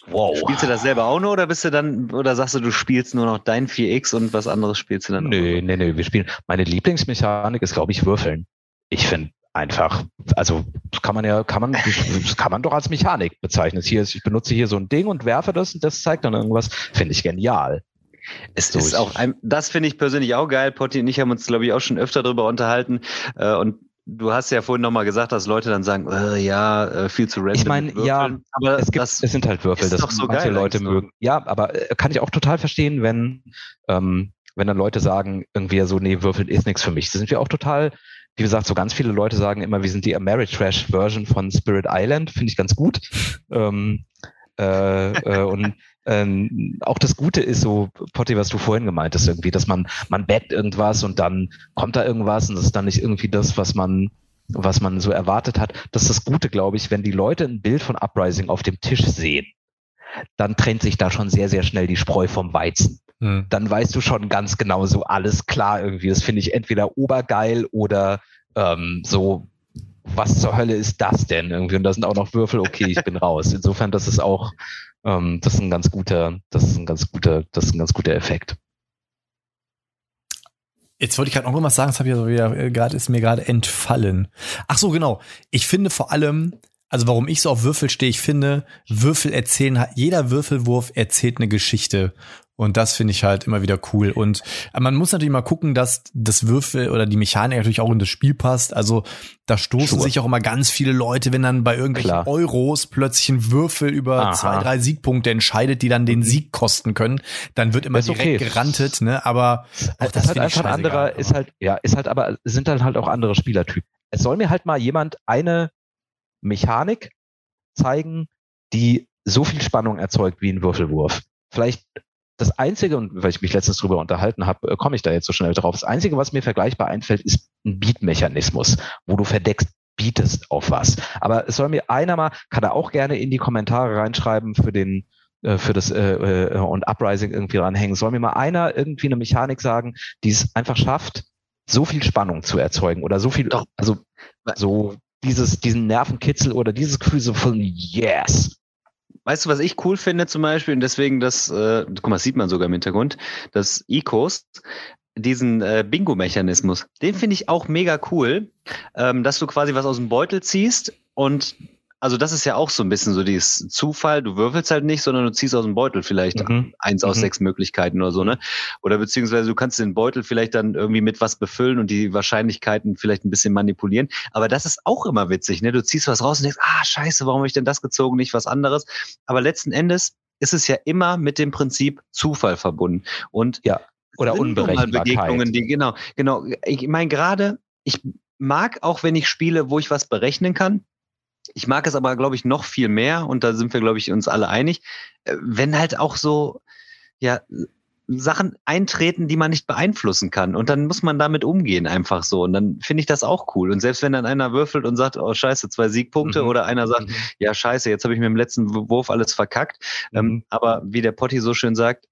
wow. Spielst du das selber auch nur oder bist du dann, oder sagst du, du spielst nur noch dein vier X und was anderes spielst du dann auch? Nee, nee, nee, wir spielen. Meine Lieblingsmechanik ist, glaube ich, Würfeln. Ich finde einfach, also das kann man ja, kann man, das kann man doch als Mechanik bezeichnen. Hier ist, ich benutze hier so ein Ding und werfe das und das zeigt dann irgendwas. Finde ich genial. Es so ist auch, ein, das finde ich persönlich auch geil. Potti und ich haben uns, glaube ich, auch schon öfter darüber unterhalten. Äh, und du hast ja vorhin nochmal gesagt, dass Leute dann sagen, äh, ja, viel zu random. Ich meine, ja, aber es, gibt, es sind halt Würfel, das so manche geil, Leute so mögen. Ja, aber äh, kann ich auch total verstehen, wenn ähm, wenn dann Leute sagen, irgendwie so, nee, Würfeln ist nichts für mich. Das sind wir auch total, wie gesagt, so ganz viele Leute sagen immer, wir sind die Ameritrash-Version von Spirit Island. Finde ich ganz gut. ähm, äh, äh, und ähm, auch das Gute ist so, Potti, was du vorhin gemeint hast, irgendwie, dass man, man backt irgendwas und dann kommt da irgendwas und das ist dann nicht irgendwie das, was man, was man so erwartet hat. Das ist das Gute, glaube ich, wenn die Leute ein Bild von Uprising auf dem Tisch sehen, dann trennt sich da schon sehr, sehr schnell die Spreu vom Weizen. Mhm. Dann weißt du schon ganz genau so, alles klar irgendwie. Das finde ich entweder obergeil oder ähm, so, was zur Hölle ist das denn irgendwie? Und da sind auch noch Würfel, okay, ich bin raus. Insofern, das ist auch, ähm, das ist ein ganz guter, das ist ein ganz guter, das ist ein ganz guter Effekt. Jetzt wollte ich gerade noch irgendwas sagen, das habe ich also wieder, gerade ist mir gerade entfallen. Ach so, genau. Ich finde vor allem, also warum ich so auf Würfel stehe, ich finde, Würfel erzählen, jeder Würfelwurf erzählt eine Geschichte. Und das finde ich halt immer wieder cool. Und man muss natürlich mal gucken, dass das Würfel oder die Mechanik natürlich auch in das Spiel passt. Also da stoßen sure. sich auch immer ganz viele Leute, wenn dann bei irgendwelchen Klar. Euros plötzlich ein Würfel über Aha. zwei, drei Siegpunkte entscheidet, die dann den Sieg kosten können. Dann wird immer ist direkt okay. gerantet, ne? Aber auch das, das ist halt einfach ein anderer, ist halt, ja, ist halt, aber sind dann halt auch andere Spielertypen. Es soll mir halt mal jemand eine Mechanik zeigen, die so viel Spannung erzeugt wie ein Würfelwurf. Vielleicht das Einzige, und weil ich mich letztens drüber unterhalten habe, komme ich da jetzt so schnell drauf. Das Einzige, was mir vergleichbar einfällt, ist ein Beat-Mechanismus, wo du verdeckst bietest auf was. Aber es soll mir einer mal, kann er auch gerne in die Kommentare reinschreiben für den, für das äh, und Uprising irgendwie dranhängen. Soll mir mal einer irgendwie eine Mechanik sagen, die es einfach schafft, so viel Spannung zu erzeugen oder so viel, also so dieses, diesen Nervenkitzel oder dieses Gefühl so von yes. Weißt du, was ich cool finde zum Beispiel, und deswegen das, äh, guck mal, das sieht man sogar im Hintergrund, das Ecos, diesen äh, Bingo-Mechanismus, den finde ich auch mega cool, ähm, dass du quasi was aus dem Beutel ziehst und also das ist ja auch so ein bisschen so dieses Zufall, du würfelst halt nicht, sondern du ziehst aus dem Beutel vielleicht mhm. eins aus mhm. sechs Möglichkeiten oder so, ne? Oder beziehungsweise du kannst den Beutel vielleicht dann irgendwie mit was befüllen und die Wahrscheinlichkeiten vielleicht ein bisschen manipulieren. Aber das ist auch immer witzig, ne? Du ziehst was raus und denkst, ah, scheiße, warum habe ich denn das gezogen, nicht was anderes? Aber letzten Endes ist es ja immer mit dem Prinzip Zufall verbunden. Und ja, oder Unberechenbarkeit. Begegnungen, die, genau, genau. Ich meine, gerade, ich mag auch, wenn ich spiele, wo ich was berechnen kann. Ich mag es aber, glaube ich, noch viel mehr und da sind wir, glaube ich, uns alle einig, wenn halt auch so ja, Sachen eintreten, die man nicht beeinflussen kann und dann muss man damit umgehen einfach so und dann finde ich das auch cool und selbst wenn dann einer würfelt und sagt, oh scheiße, zwei Siegpunkte mhm. oder einer sagt, mhm. ja scheiße, jetzt habe ich mit dem letzten Wurf alles verkackt, mhm. ähm, aber wie der Potti so schön sagt,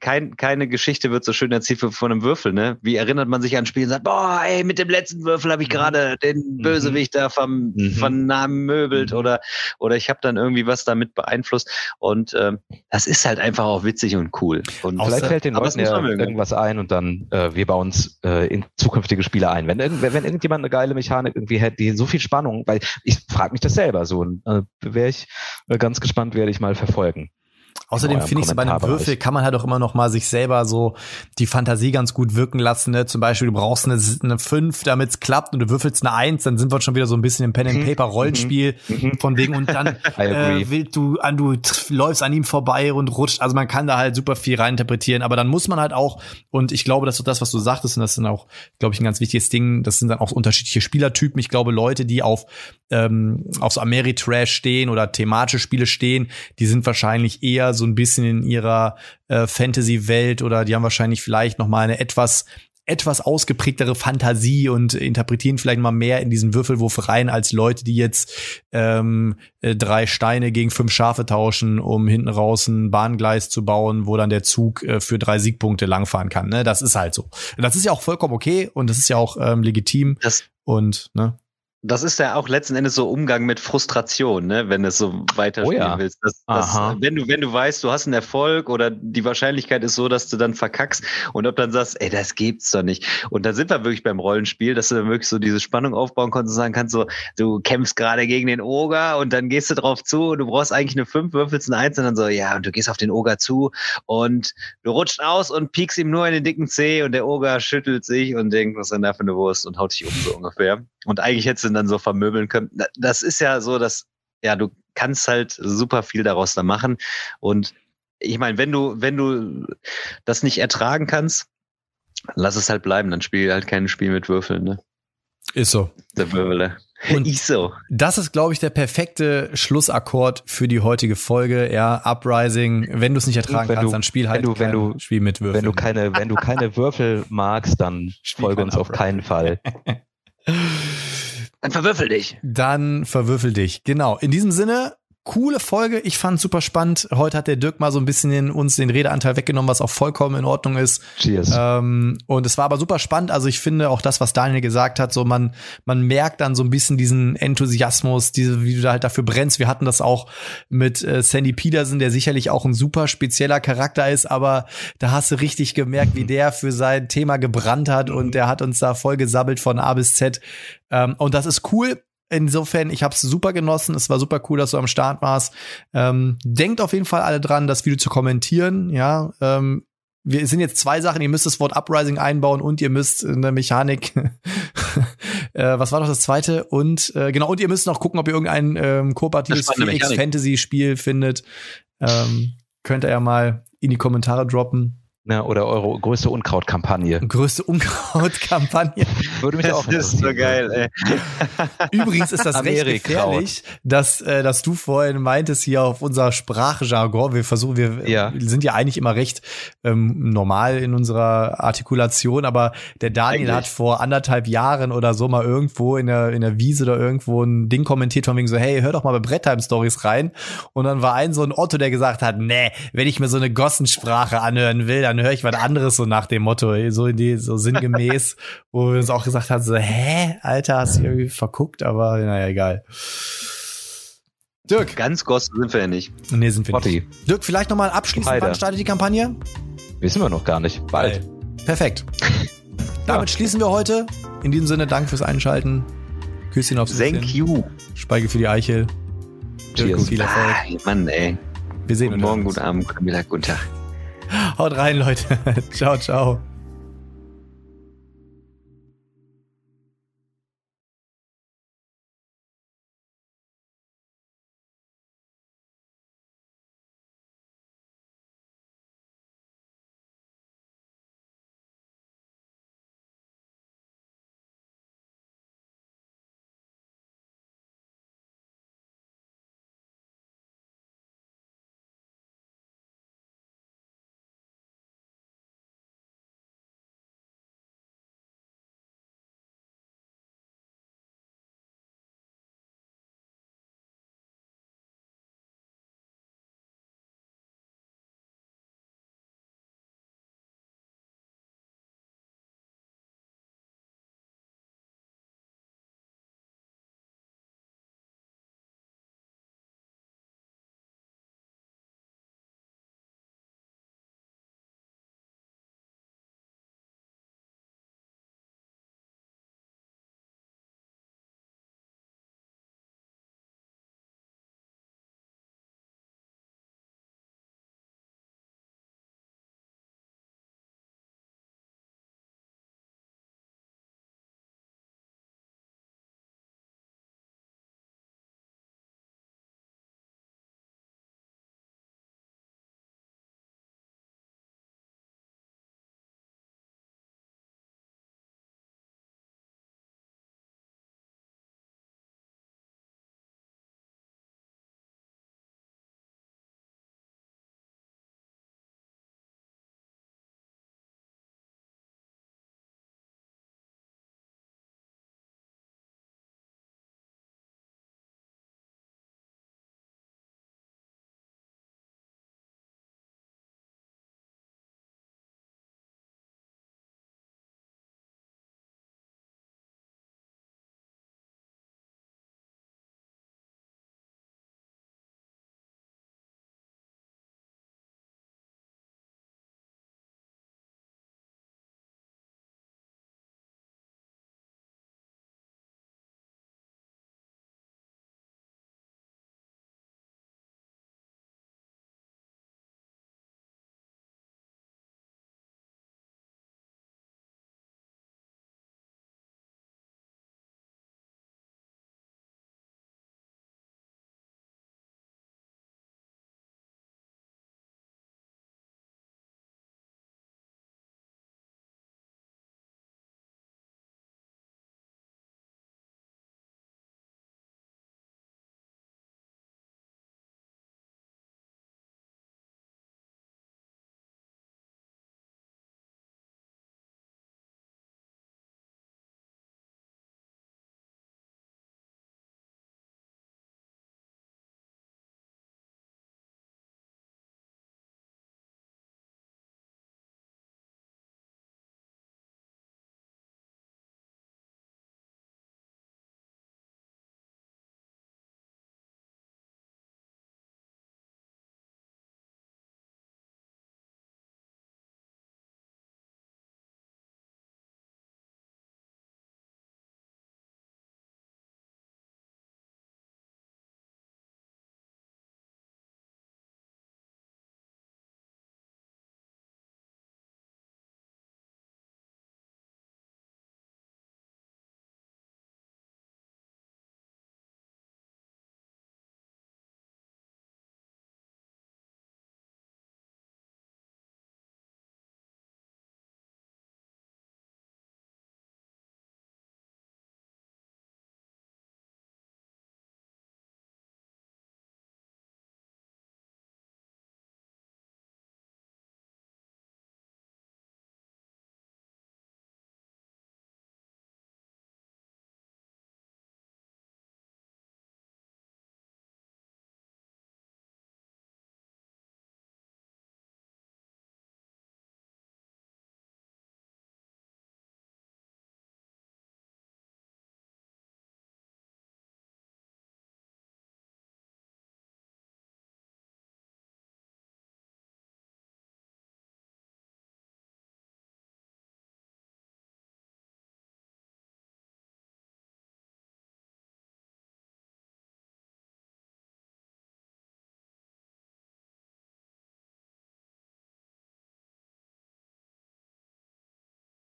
Kein, keine Geschichte wird so schön erzählt von einem Würfel, ne? Wie erinnert man sich an Spiele und sagt, boah, ey, mit dem letzten Würfel habe ich gerade den Bösewicht da vom, mhm. vernamöbelt mhm. oder, oder ich habe dann irgendwie was damit beeinflusst und ähm, das ist halt einfach auch witzig und cool. Und Außer, vielleicht fällt den Leuten ja irgendwas ein und dann äh, wir bauen uns äh, in zukünftige Spiele ein. Wenn, irgend, wenn irgendjemand eine geile Mechanik irgendwie hätte, die so viel Spannung, weil ich frage mich das selber so, äh, wäre ich äh, ganz gespannt, werde ich mal verfolgen. Außerdem finde ich, so bei einem Würfel kann man halt auch immer noch mal sich selber so die Fantasie ganz gut wirken lassen. Ne? Zum Beispiel, du brauchst eine, eine fünf, damit es klappt und du würfelst eine eins, dann sind wir schon wieder so ein bisschen im Pen-and-Paper-Rollenspiel mhm. von wegen und dann äh, willst du, an, du tr- läufst an ihm vorbei und rutscht. Also man kann da halt super viel reininterpretieren, aber dann muss man halt auch, und ich glaube, das ist das, was du sagtest, und das ist dann auch, glaube ich, ein ganz wichtiges Ding, das sind dann auch unterschiedliche Spielertypen. Ich glaube, Leute, die auf, ähm, auf so Ameritrash stehen oder thematische Spiele stehen, die sind wahrscheinlich eher so ein bisschen in ihrer äh, Fantasy-Welt oder die haben wahrscheinlich vielleicht noch mal eine etwas etwas ausgeprägtere Fantasie und interpretieren vielleicht mal mehr in diesen Würfelwurf rein als Leute, die jetzt ähm, drei Steine gegen fünf Schafe tauschen, um hinten raus ein Bahngleis zu bauen, wo dann der Zug äh, für drei Siegpunkte langfahren kann. Ne? Das ist halt so. Das ist ja auch vollkommen okay und das ist ja auch ähm, legitim das- und ne. Das ist ja auch letzten Endes so Umgang mit Frustration, ne? Wenn du es so weiterspielen oh ja. willst. Das, das, wenn du, wenn du weißt, du hast einen Erfolg oder die Wahrscheinlichkeit ist so, dass du dann verkackst und ob dann sagst, ey, das gibt's doch nicht. Und da sind wir wirklich beim Rollenspiel, dass du dann wirklich so diese Spannung aufbauen kannst und sagen kannst, so, du kämpfst gerade gegen den Oger und dann gehst du drauf zu und du brauchst eigentlich eine fünf, würfelst eine eins und dann so, ja, und du gehst auf den Oger zu und du rutscht aus und piekst ihm nur in den dicken Zeh und der Oger schüttelt sich und denkt, was ist denn da für eine Wurst und haut dich um, so ungefähr. Und eigentlich hättest du dann so vermöbeln können. Das ist ja so, dass ja du kannst halt super viel daraus da machen. Und ich meine, wenn du wenn du das nicht ertragen kannst, lass es halt bleiben. Dann spiel halt kein Spiel mit Würfeln. Ne? Ist so. Der Böhle. Und ich so. Das ist, glaube ich, der perfekte Schlussakkord für die heutige Folge. Ja, Uprising. Wenn du es nicht ertragen wenn kannst, du, dann spiel halt du, wenn du, Spiel mit Würfeln. Wenn du keine, wenn du keine Würfel magst, dann spiel folge uns Uprising. Auf keinen Fall. Dann verwürfel dich. Dann verwürfel dich. Genau. In diesem Sinne, coole Folge. Ich fand es super spannend. Heute hat der Dirk mal so ein bisschen den, uns den Redeanteil weggenommen, was auch vollkommen in Ordnung ist. Cheers. Ähm, und es war aber super spannend. Also ich finde auch das, was Daniel gesagt hat, so man man merkt dann so ein bisschen diesen Enthusiasmus, diese, wie du da halt dafür brennst. Wir hatten das auch mit äh, Sandy Peterson, der sicherlich auch ein super spezieller Charakter ist, aber da hast du richtig gemerkt, wie der für sein Thema gebrannt hat und der hat uns da voll gesabbelt von A bis Z. Ähm, und das ist cool. Insofern, ich habe es super genossen. Es war super cool, dass du am Start warst. Ähm, denkt auf jeden Fall alle dran, das Video zu kommentieren. Ja, ähm, wir sind jetzt zwei Sachen. Ihr müsst das Wort Uprising einbauen und ihr müsst eine Mechanik. äh, was war noch das Zweite? Und äh, genau, und ihr müsst noch gucken, ob ihr irgendein ähm, kooperatives Felix-Fantasy-Spiel findet. Ähm, könnt ihr ja mal in die Kommentare droppen. Na, oder eure größte Unkrautkampagne. Größte Unkrautkampagne. Würde mich das auch interessieren. Das ist so geil, ey. Übrigens ist das Amerikraut. Recht gefährlich, dass, dass du vorhin meintest, hier auf unser Sprachjargon, wir versuchen, wir ja. sind ja eigentlich immer recht ähm, normal in unserer Artikulation, aber der Daniel eigentlich. Hat vor anderthalb Jahren oder so mal irgendwo in der, in der Wiese oder irgendwo ein Ding kommentiert von wegen so, hey, hör doch mal bei Brett-Time-Stories rein. Und dann war ein so ein Otto, der gesagt hat, nee, wenn ich mir so eine Gossensprache anhören will, dann höre ich was anderes, so nach dem Motto, so, die, so sinngemäß, wo wir uns auch gesagt haben, so, hä, Alter, hast du irgendwie verguckt, aber naja, egal. Dirk. Ganz Gossen sind wir ja nicht. Nee, sind wir Potti. Nicht. Dirk, vielleicht nochmal abschließend, Heider. Wann startet die Kampagne? Wissen wir noch gar nicht. Bald. Perfekt. Damit ja. schließen wir heute. In diesem Sinne, danke fürs Einschalten. Küsschen aufs Küsschen. Thank you. Speige für die Eichel. Dirk, viel Erfolg. Ah, Mann, ey. Wir sehen uns. Guten Morgen, guten Abend, guten Mittag, guten Tag. Haut rein, Leute. Ciao, ciao.